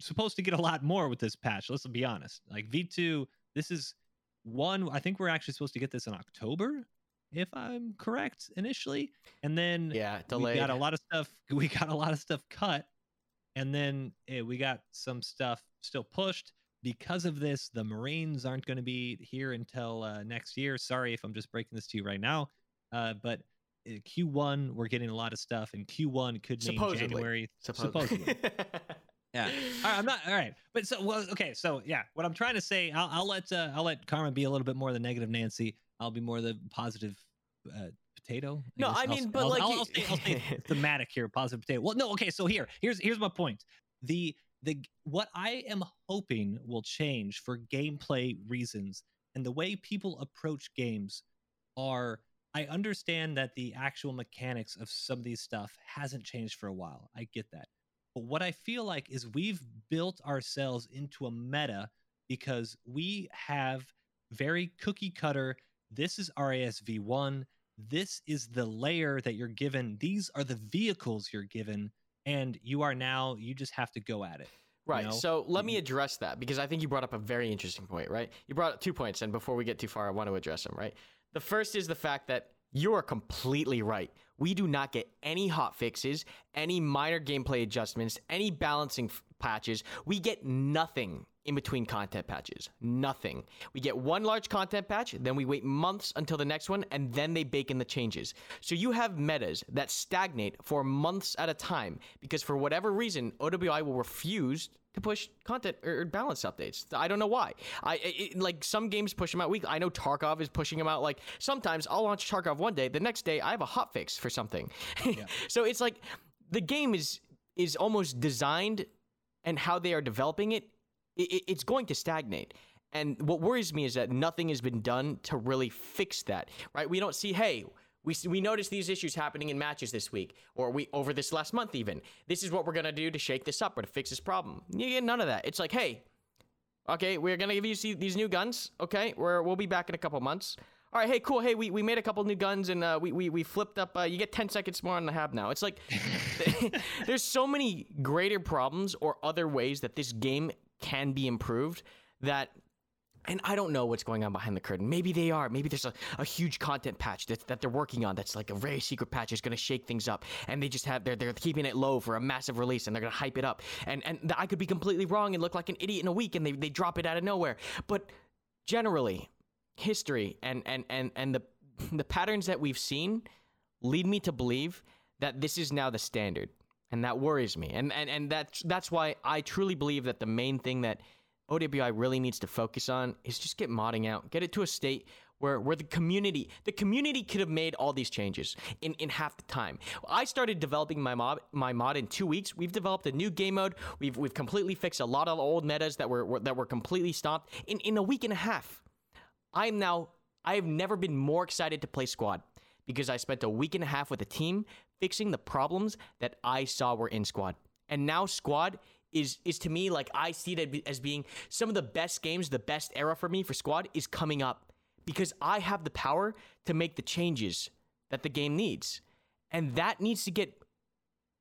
supposed to get a lot more with this patch. Let's be honest. Like V two, this is one. I think we're actually supposed to get this in October, if I'm correct initially. And then yeah, delayed. We got a lot of stuff. We got a lot of stuff cut, and then eh, we got some stuff still pushed. Because of this, the Marines aren't going to be here until uh, next year. Sorry if I'm just breaking this to you right now. Uh, but Q one, we're getting a lot of stuff, and Q one could mean supposedly. January. Supposedly. supposedly. yeah. All right, I'm not. All right. But so, well, okay. So, yeah, what I'm trying to say, I'll, I'll let uh, I'll let Karma be a little bit more the negative Nancy. I'll be more the positive uh, potato. I no, guess. I mean, I'll, but I'll, like. I'll, I'll, stay, I'll stay thematic here, positive potato. Well, no, okay. So here, here's here's my point. The. The what I am hoping will change for gameplay reasons and the way people approach games are I understand that the actual mechanics of some of these stuff hasn't changed for a while. I get that. But what I feel like is we've built ourselves into a meta because we have very cookie cutter. This is R A S v one. This is the layer that you're given. These are the vehicles you're given. And you are now, you just have to go at it. Right. You know? So let me address that because I think you brought up a very interesting point, right? You brought up two points. And before we get too far, I want to address them, right? The first is the fact that you are completely right. We do not get any hot fixes, any minor gameplay adjustments, any balancing f- patches. We get nothing in between content patches. Nothing. We get one large content patch, then we wait months until the next one, and then they bake in the changes. So you have metas that stagnate for months at a time because for whatever reason, O W I will refuse to push content or balance updates. I don't know why. I it, like some games push them out weekly. I know Tarkov is pushing them out. Like sometimes I'll launch Tarkov one day, the next day I have a hotfix for something. Yeah. So it's like the game is is almost designed and how they are developing it, it, it's going to stagnate. And what worries me is that nothing has been done to really fix that, right? We don't see, hey, we we noticed these issues happening in matches this week, or we over this last month even. This is what we're going to do to shake this up or to fix this problem. You get none of that. It's like, hey, okay, we're going to give you these new guns. Okay, we're, we'll be back in a couple months. All right, hey, cool. Hey, we, we made a couple new guns, and uh, we, we we flipped up. Uh, you get ten seconds more on the hab now. It's like there's so many greater problems or other ways that this game can be improved that... And I don't know what's going on behind the curtain. Maybe they are. Maybe there's a, a huge content patch that, that they're working on that's like a very secret patch that's going to shake things up. And they just have, they're, they're keeping it low for a massive release and they're going to hype it up. And and I could be completely wrong and look like an idiot in a week and they, they drop it out of nowhere. But generally, history and, and, and, and the, the patterns that we've seen lead me to believe that this is now the standard. And that worries me. And, and, and that's, that's why I truly believe that the main thing that O W I really needs to focus on is just get modding out, get it to a state where where the community the community could have made all these changes in, in half the time. I started developing my mod my mod in two weeks. We've developed a new game mode. We've we've completely fixed a lot of old metas that were, were that were completely stopped in in a week and a half. I'm now I have never been more excited to play Squad because I spent a week and a half with a team fixing the problems that I saw were in Squad, and now Squad is is to me, like, I see it as being some of the best games, the best era for me for Squad is coming up because I have the power to make the changes that the game needs. And that needs to get,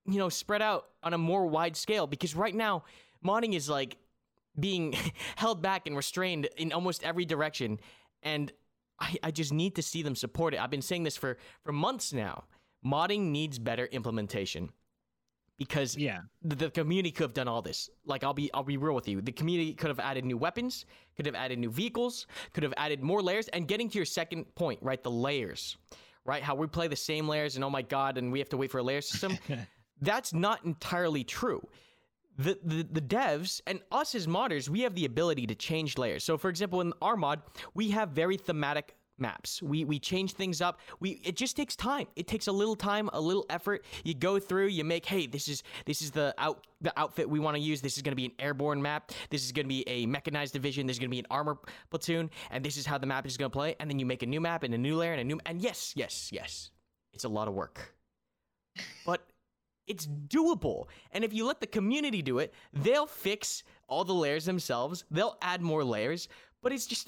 you know, spread out on a more wide scale because right now modding is like being held back and restrained in almost every direction. And I, I just need to see them support it. I've been saying this for, for months now. Modding needs better implementation. Because yeah. the community could have done all this. Like, I'll be I'll be real with you. The community could have added new weapons, could have added new vehicles, could have added more layers. And getting to your second point, right, the layers, right, how we play the same layers and, oh, my God, and we have to wait for a layer system. That's not entirely true. The, the the devs and us as modders, we have the ability to change layers. So, for example, in Armod, we have very thematic maps. We we change things up. We it just takes time. It takes a little time, a little effort. You go through, you make, hey, this is this is the out the outfit we want to use. This is going to be an airborne map. This is going to be a mechanized division. This is going to be an armor platoon, and this is how the map is going to play. And then you make a new map and a new layer and a new and yes, yes, yes. It's a lot of work. But it's doable. And if you let the community do it, they'll fix all the layers themselves. They'll add more layers, but it's just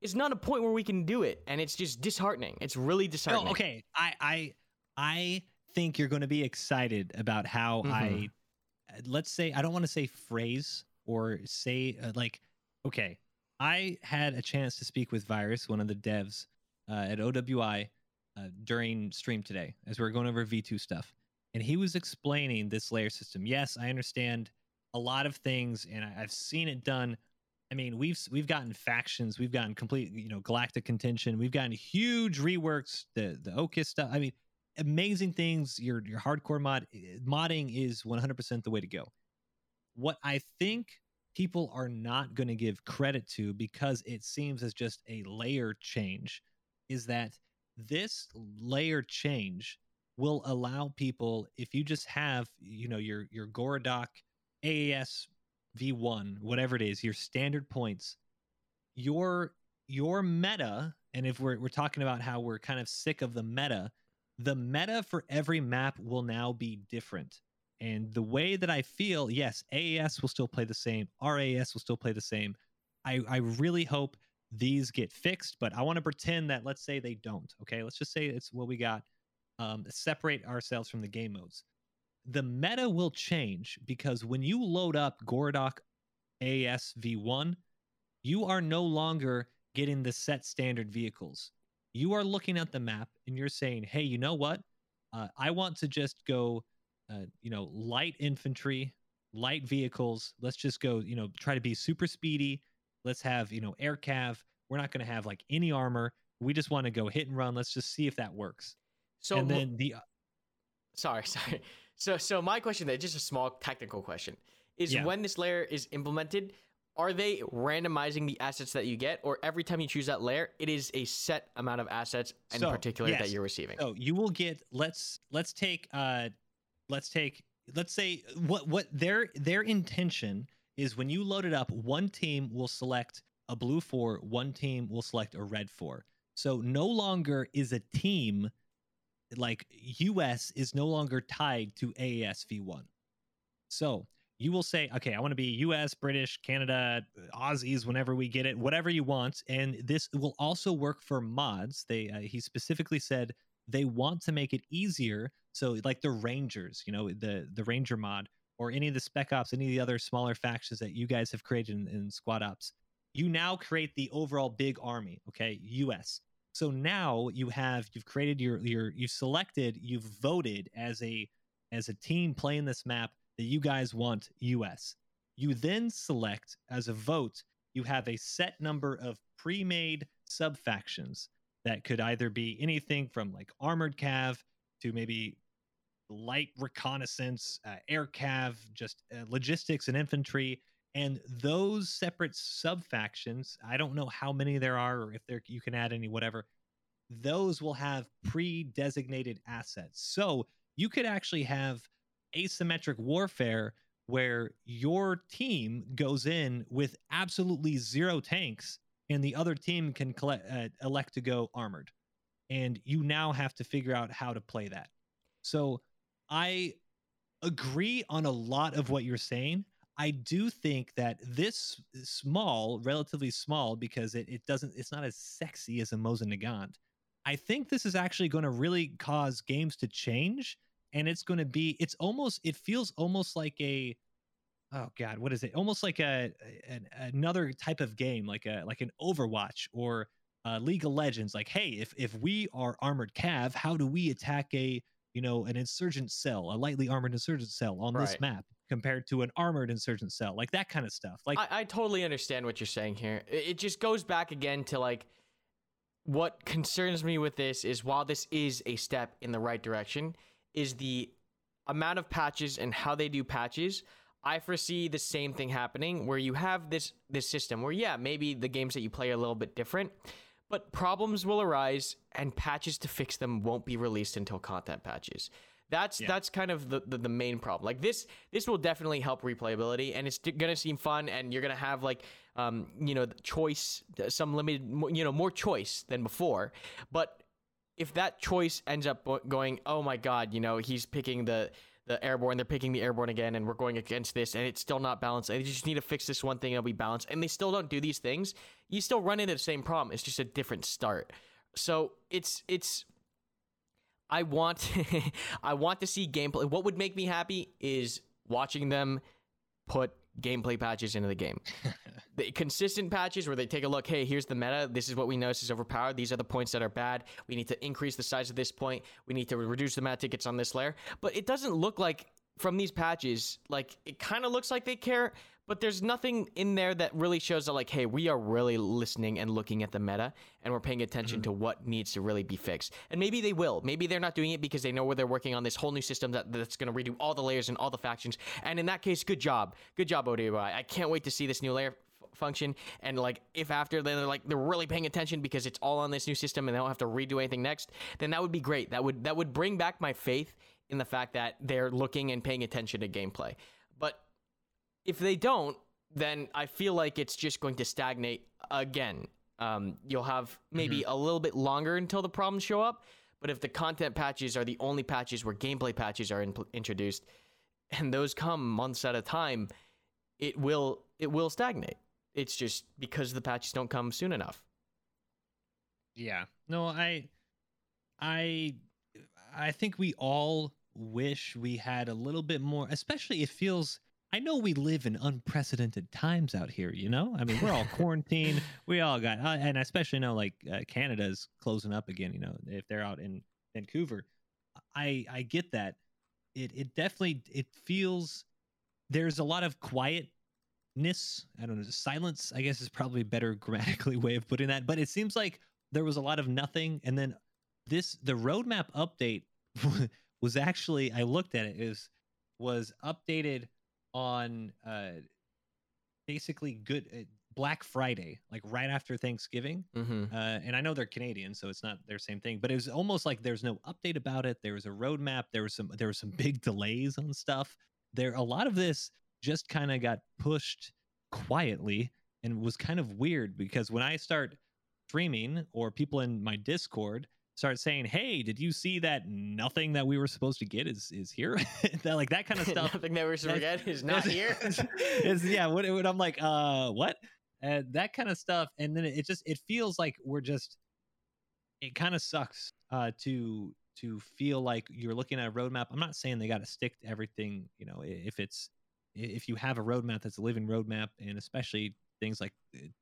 it's not a point where we can do it, and it's just disheartening. It's really disheartening. No, okay, I, I, I think you're going to be excited about how mm-hmm. I, let's say, I don't want to say phrase or say uh, like, okay, I had a chance to speak with Virus, one of the devs uh, at O W I uh, during stream today as we were going over V two stuff, and he was explaining this layer system. Yes, I understand a lot of things, and I, I've seen it done. I mean, we've we've gotten factions, we've gotten complete, you know, galactic contention, we've gotten huge reworks, the the O K I S stuff. I mean, amazing things. Your your hardcore mod modding is one hundred percent the way to go. What I think people are not going to give credit to, because it seems as just a layer change, is that this layer change will allow people, if you just have, you know, your your Gorodoc A A S V one, whatever it is, your standard points, your your meta, and if we're, we're talking about how we're kind of sick of the meta, the meta for every map will now be different. And the way that I feel, yes, A A S will still play the same. R A S will still play the same. I, I really hope these get fixed, but I want to pretend that, let's say they don't, okay? Let's just say it's what we got. Um, separate ourselves from the game modes. The meta will change because when you load up Gorodoc A S V one, you are no longer getting the set standard vehicles. You are looking at the map and you're saying, hey, you know what? Uh, I want to just go, uh, you know, light infantry, light vehicles. Let's just go, you know, try to be super speedy. Let's have, you know, air cav. We're not going to have like any armor. We just want to go hit and run. Let's just see if that works. So and then the, sorry, sorry. So, so my question there, just a small technical question, is yeah. when this layer is implemented, are they randomizing the assets that you get, or every time you choose that layer, it is a set amount of assets in so, particular yes. that you're receiving? So you will get. Let's let's take. Uh, let's take. Let's say what what their their intention is when you load it up. One team will select a blue four. One team will select a red four. So no longer is a team. Like U S is no longer tied to A A S V one. So you will say, okay, I want to be U S, British, Canada, Aussies, whenever we get it, whatever you want. And this will also work for mods. They uh, he specifically said they want to make it easier. So like the Rangers, you know, the, the Ranger mod or any of the Spec Ops, any of the other smaller factions that you guys have created in, in Squad Ops, you now create the overall big army, okay, U S. So now you have, you've created your, your, you've selected, you've voted as a, as a team playing this map that you guys want U S. You then select as a vote, you have a set number of pre-made sub-factions that could either be anything from like armored cav to maybe light reconnaissance, uh, air cav, just uh, logistics and infantry. And those separate sub-factions, I don't know how many there are or if there you can add any, whatever, those will have pre-designated assets. So you could actually have asymmetric warfare where your team goes in with absolutely zero tanks and the other team can collect, uh, elect to go armored. And you now have to figure out how to play that. So I agree on a lot of what you're saying. I do think that this small, relatively small, because it, it doesn't, it's not as sexy as a Mosin Nagant. I think this is actually going to really cause games to change, and it's going to be, it's almost, it feels almost like a, oh god, what is it? Almost like a an, another type of game, like a like an Overwatch or uh, League of Legends. Like, hey, if if we are armored cav, how do we attack a you know an insurgent cell, a lightly armored insurgent cell on right. this map? Compared to an armored insurgent cell, like that kind of stuff. Like I, I totally understand what you're saying here. It, it just goes back again to like, what concerns me with this is while this is a step in the right direction, is the amount of patches and how they do patches. I foresee the same thing happening where you have this, this system where, yeah, maybe the games that you play are a little bit different, but problems will arise and patches to fix them won't be released until content patches. That's yeah. that's kind of the, the, the main problem. Like this this will definitely help replayability, and it's gonna seem fun, and you're gonna have like um you know the choice, some limited you know more choice than before. But if that choice ends up going, oh my god, you know he's picking the the airborne, they're picking the airborne again, and we're going against this, and it's still not balanced, and you just need to fix this one thing, it'll be balanced, and they still don't do these things, you still run into the same problem. It's just a different start. So it's it's. I want I want to see gameplay. What would make me happy is watching them put gameplay patches into the game. The consistent patches where they take a look, hey, here's the meta. This is what we notice is overpowered. These are the points that are bad. We need to increase the size of this point. We need to reduce the amount of tickets on this layer. But it doesn't look like from these patches, like it kind of looks like they care, but there's nothing in there that really shows that like, hey, we are really listening and looking at the meta, and we're paying attention mm-hmm. to what needs to really be fixed. And maybe they will. Maybe they're not doing it because they know where they're working on this whole new system that, that's going to redo all the layers and all the factions. And in that case, good job. Good job, O W I. I can't wait to see this new layer f- function. And like, if after they're like, they're really paying attention because it's all on this new system and they don't have to redo anything next, then that would be great. That would, that would bring back my faith in the fact that they're looking and paying attention to gameplay. But if they don't, then I feel like it's just going to stagnate again. Um, you'll have maybe mm-hmm. a little bit longer until the problems show up. But if the content patches are the only patches where gameplay patches are in, introduced, and those come months at a time, it will it will stagnate. It's just because the patches don't come soon enough. Yeah. No, I I I think we all wish we had a little bit more, especially it feels I know we live in unprecedented times out here, you know? I mean, we're all quarantined. We all got, uh, and I especially know, like, uh, Canada's closing up again, you know, if they're out in Vancouver. I I get that. It it definitely, it feels, there's a lot of quietness. I don't know, silence, I guess, is probably a better grammatically way of putting that. But it seems like there was a lot of nothing. And then this, the roadmap update was actually, I looked at it, it was, was updated on uh basically good uh, Black Friday, like right after Thanksgiving. Mm-hmm. uh and I know they're Canadian, so it's not their same thing, but it was almost like there's no update about it. There was a roadmap, there was some there were some big delays on stuff there. A lot of this just kind of got pushed quietly and was kind of weird, because when I start streaming or people in my Discord start saying, hey, did you see that nothing that we were supposed to get is is here? That, like, that kind of stuff. Nothing that we're supposed to get is not here. Is, yeah, what, what I'm like, uh, what? Uh, that kind of stuff. And then it just, it feels like we're just, it kind of sucks uh, to to feel like you're looking at a roadmap. I'm not saying they got to stick to everything, you know, if it's, if you have a roadmap that's a living roadmap, and especially things like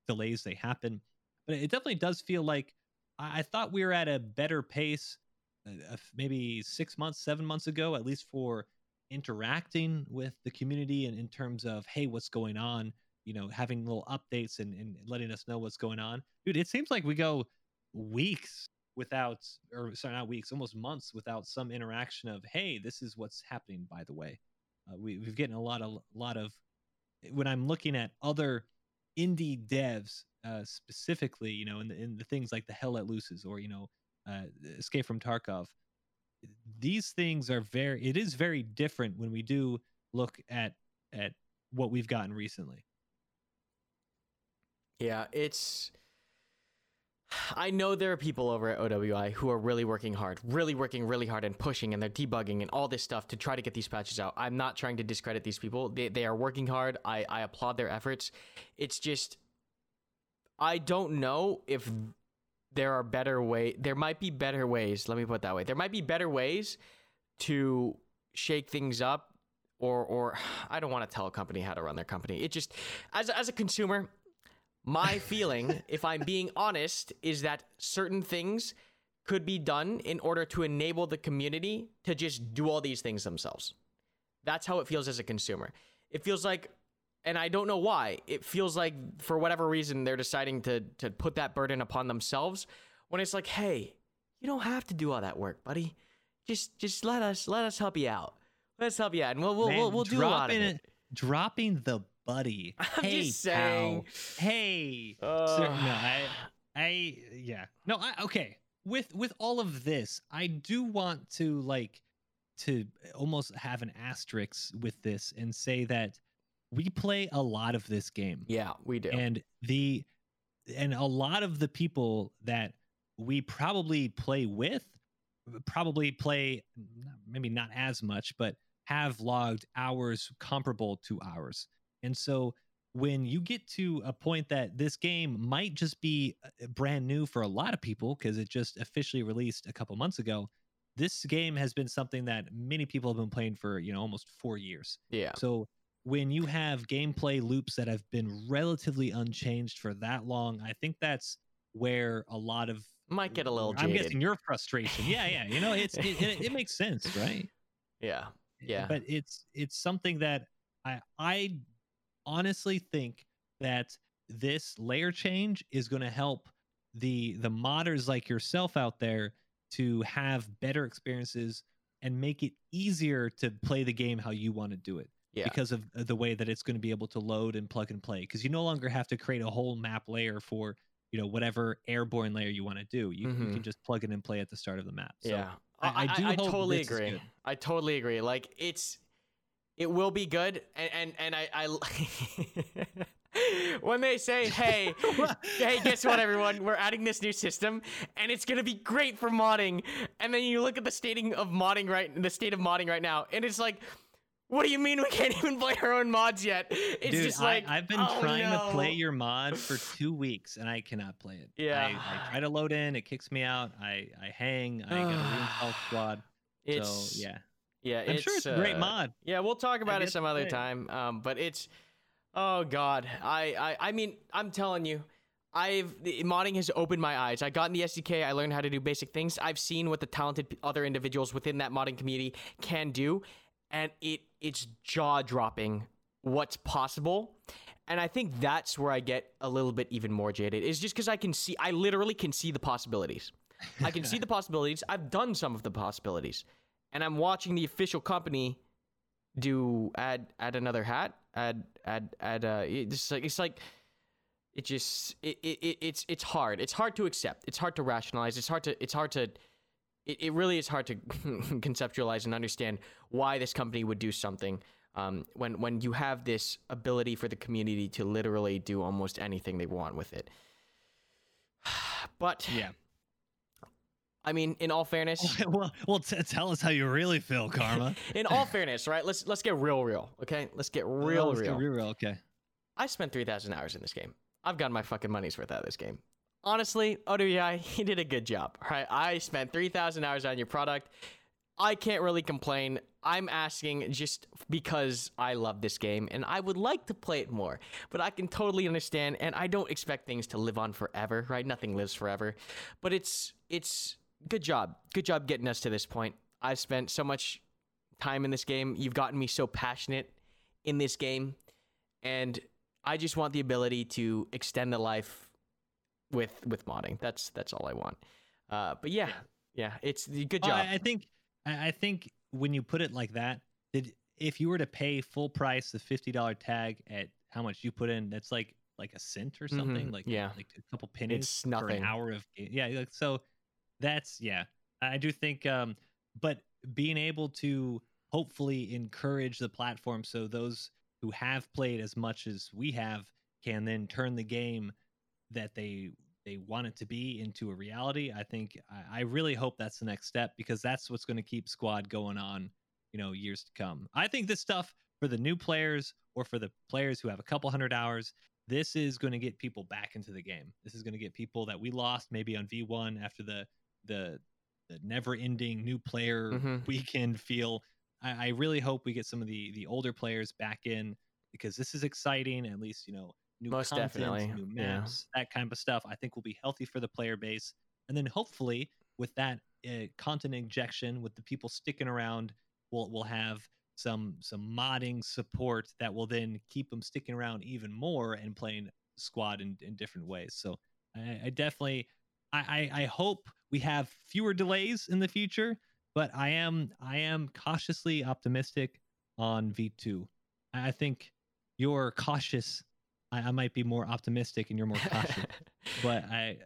delays, they happen. But it definitely does feel like, I thought we were at a better pace uh, maybe six months, seven months ago, at least for interacting with the community and in terms of, hey, what's going on? You know, having little updates and, and letting us know what's going on. Dude, it seems like we go weeks without, or sorry, not weeks, almost months without some interaction of, hey, this is what's happening, by the way. Uh, we, we've getting a lot of, lot of, when I'm looking at other indie devs, Uh, specifically, you know, in the, in the things like the Hell Let Loose's or, you know, uh, Escape from Tarkov. These things are very, it is very different when we do look at at what we've gotten recently. Yeah, it's, I know there are people over at O W I who are really working hard, really working really hard and pushing, and they're debugging and all this stuff to try to get these patches out. I'm not trying to discredit these people. They, they are working hard. I, I applaud their efforts. It's just, I don't know if there are better way. There might be better ways. Let me put it that way. There might be better ways to shake things up, or or I don't want to tell a company how to run their company. It just, as as a consumer, my feeling, if I'm being honest, is that certain things could be done in order to enable the community to just do all these things themselves. That's how it feels as a consumer. It feels like, and I don't know why, it feels like for whatever reason they're deciding to to put that burden upon themselves, when it's like, hey, you don't have to do all that work, buddy. Just just let us let us help you out. Let's help you out, and we'll we'll Man, we'll, we'll do a lot of it. Dropping the buddy. I'm hey, just saying. Pal. Hey. Uh, sir, no, I I yeah. No, I okay. With with all of this, I do want to like to almost have an asterisk with this and say that we play a lot of this game. Yeah, we do. And the and a lot of the people that we probably play with probably play maybe not as much, but have logged hours comparable to ours. And so when you get to a point that this game might just be brand new for a lot of people because it just officially released a couple months ago, this game has been something that many people have been playing for, you know, almost four years. Yeah. So when you have gameplay loops that have been relatively unchanged for that long, I think that's where a lot of might get a little jaded. I'm guessing your frustration. Yeah, yeah. You know, it's it, it, it makes sense, right? Yeah, yeah. But it's it's something that I I honestly think that this layer change is going to help the the modders like yourself out there to have better experiences and make it easier to play the game how you want to do it. Yeah. Because of the way that it's going to be able to load and plug and play, because you no longer have to create a whole map layer for, you know, whatever airborne layer you want to do. You, mm-hmm. you can just plug in and play at the start of the map. So yeah, I, I do. I, I totally agree. I totally agree. Like it's, it will be good, and and, and I I when they say, hey, hey, guess what, everyone? We're adding this new system, and it's going to be great for modding. And then you look at the stating of modding right, the state of modding right now, and it's like, what do you mean we can't even play our own mods yet? It's Dude, just like I, I've been oh, trying no. to play your mod for two weeks and I cannot play it. Yeah, I, I try to load in, it kicks me out. I I hang. I gotta reinstall Squad. It's so, yeah, yeah. I'm it's, sure it's a great uh, mod. Yeah, we'll talk about it some other play. time. Um, but it's oh god, I I I mean I'm telling you. I've modding has opened my eyes. I got in the S D K. I learned how to do basic things. I've seen what the talented other individuals within that modding community can do, and it it's jaw dropping what's possible. And I think that's where I get a little bit even more jaded. Is just because I can see, I literally can see the possibilities. I can see the possibilities. I've done some of the possibilities, and I'm watching the official company do add add another hat. Add add add. Uh, it's like it's like. It just it, it it's it's hard. It's hard to accept. It's hard to rationalize. It's hard to it's hard to it, it really is hard to conceptualize and understand why this company would do something um, when when you have this ability for the community to literally do almost anything they want with it. But yeah, I mean, in all fairness, well, well, t- tell us how you really feel, Karma. In all fairness, right? Let's let's get real, real. Okay, let's get real, oh, let's real. Get real, real. Okay, I spent three thousand hours in this game. I've gotten my fucking money's worth out of this game. Honestly, O W I, he did a good job. Right? I spent three thousand hours on your product. I can't really complain. I'm asking just because I love this game, and I would like to play it more. But I can totally understand, and I don't expect things to live on forever, right? Nothing lives forever. But it's it's good job. Good job getting us to this point. I've spent so much time in this game. You've gotten me so passionate in this game, and I just want the ability to extend the life with with modding. That's that's all I want. Uh, but yeah, yeah, it's good job. Oh, I think I think when you put it like that, that if you were to pay full price the fifty dollars tag at how much you put in, that's like like a cent or something, mm-hmm. like yeah. like a couple pennies for an hour of game. Yeah, like, so that's yeah. I do think, um, but being able to hopefully encourage the platform so those who have played as much as we have can then turn the game that they they want it to be into a reality. I think I, I really hope that's the next step, because that's what's going to keep Squad going on, you know, years to come. I think this stuff for the new players or for the players who have a couple hundred hours, this is going to get people back into the game. This is going to get people that we lost maybe on V one after the the, the never ending new player mm-hmm. weekend feel. I really hope we get some of the, the older players back in, because this is exciting. At least, you know, new Most content, definitely. new maps, yeah. that kind of stuff, I think will be healthy for the player base. And then hopefully with that uh, content injection, with the people sticking around, we'll, we'll have some some modding support that will then keep them sticking around even more and playing Squad in, in different ways. So I, I definitely, I, I, I hope we have fewer delays in the future. But I am I am cautiously optimistic on V two. I think you're cautious. I, I might be more optimistic, and you're more cautious. But I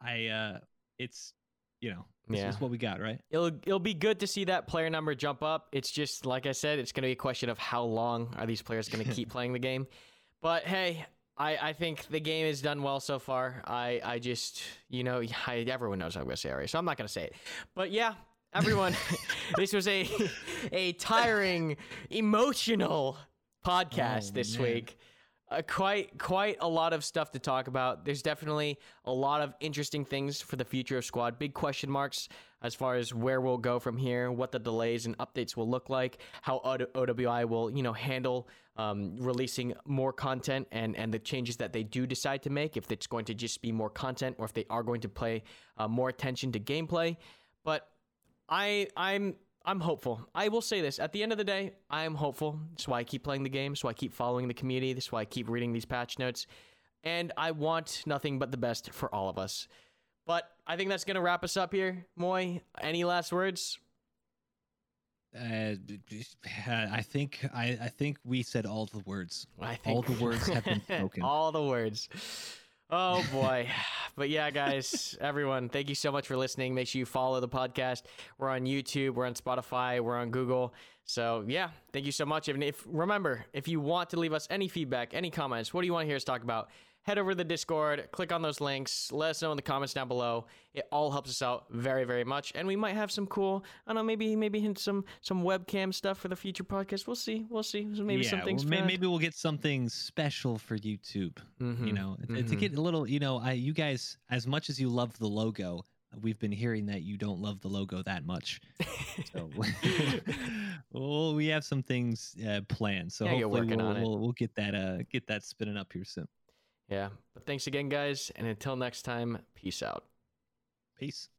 I, I uh, it's you know this yeah. is what we got, right? It'll it'll be good to see that player number jump up. It's just like I said, it's going to be a question of how long are these players going to keep playing the game. But hey, I, I think the game has done well so far. I I just you know I, everyone knows I'm going to say already, so I'm not going to say it. But yeah. Everyone, this was a a tiring, emotional podcast oh, this man. week. Uh, quite quite a lot of stuff to talk about. There's definitely a lot of interesting things for the future of Squad. Big question marks as far as where we'll go from here, what the delays and updates will look like, how O W I will you know handle um, releasing more content and, and the changes that they do decide to make, if it's going to just be more content or if they are going to pay uh, more attention to gameplay. But I, I'm I'm hopeful. I will say this. At the end of the day, I am hopeful. That's why I keep playing the game. That's why I keep following the community. That's why I keep reading these patch notes. And I want nothing but the best for all of us. But I think that's going to wrap us up here. Moi, any last words? Uh, I think I, I think we said all the words. I think all the words have been spoken. All the words. Oh, boy. But yeah, guys, everyone, thank you so much for listening. Make sure you follow the podcast. We're on YouTube, we're on Spotify, we're on Google. So yeah, thank you so much. And if remember, if you want to leave us any feedback, any comments, what do you want to hear us talk about? Head over to the Discord, click on those links, let us know in the comments down below. It all helps us out very, very much. And we might have some cool, I don't know, maybe maybe hint some some webcam stuff for the future podcast. We'll see. We'll see. Maybe yeah, something's well, maybe we'll get something special for YouTube. Mm-hmm. You know, mm-hmm. to get a little, you know, I you guys, as much as you love the logo, we've been hearing that you don't love the logo that much. So well, we have some things uh, planned. So yeah, hopefully we'll, on we'll, we'll get that uh get that spinning up here soon. Yeah, but thanks again, guys, and until next time, peace out. Peace.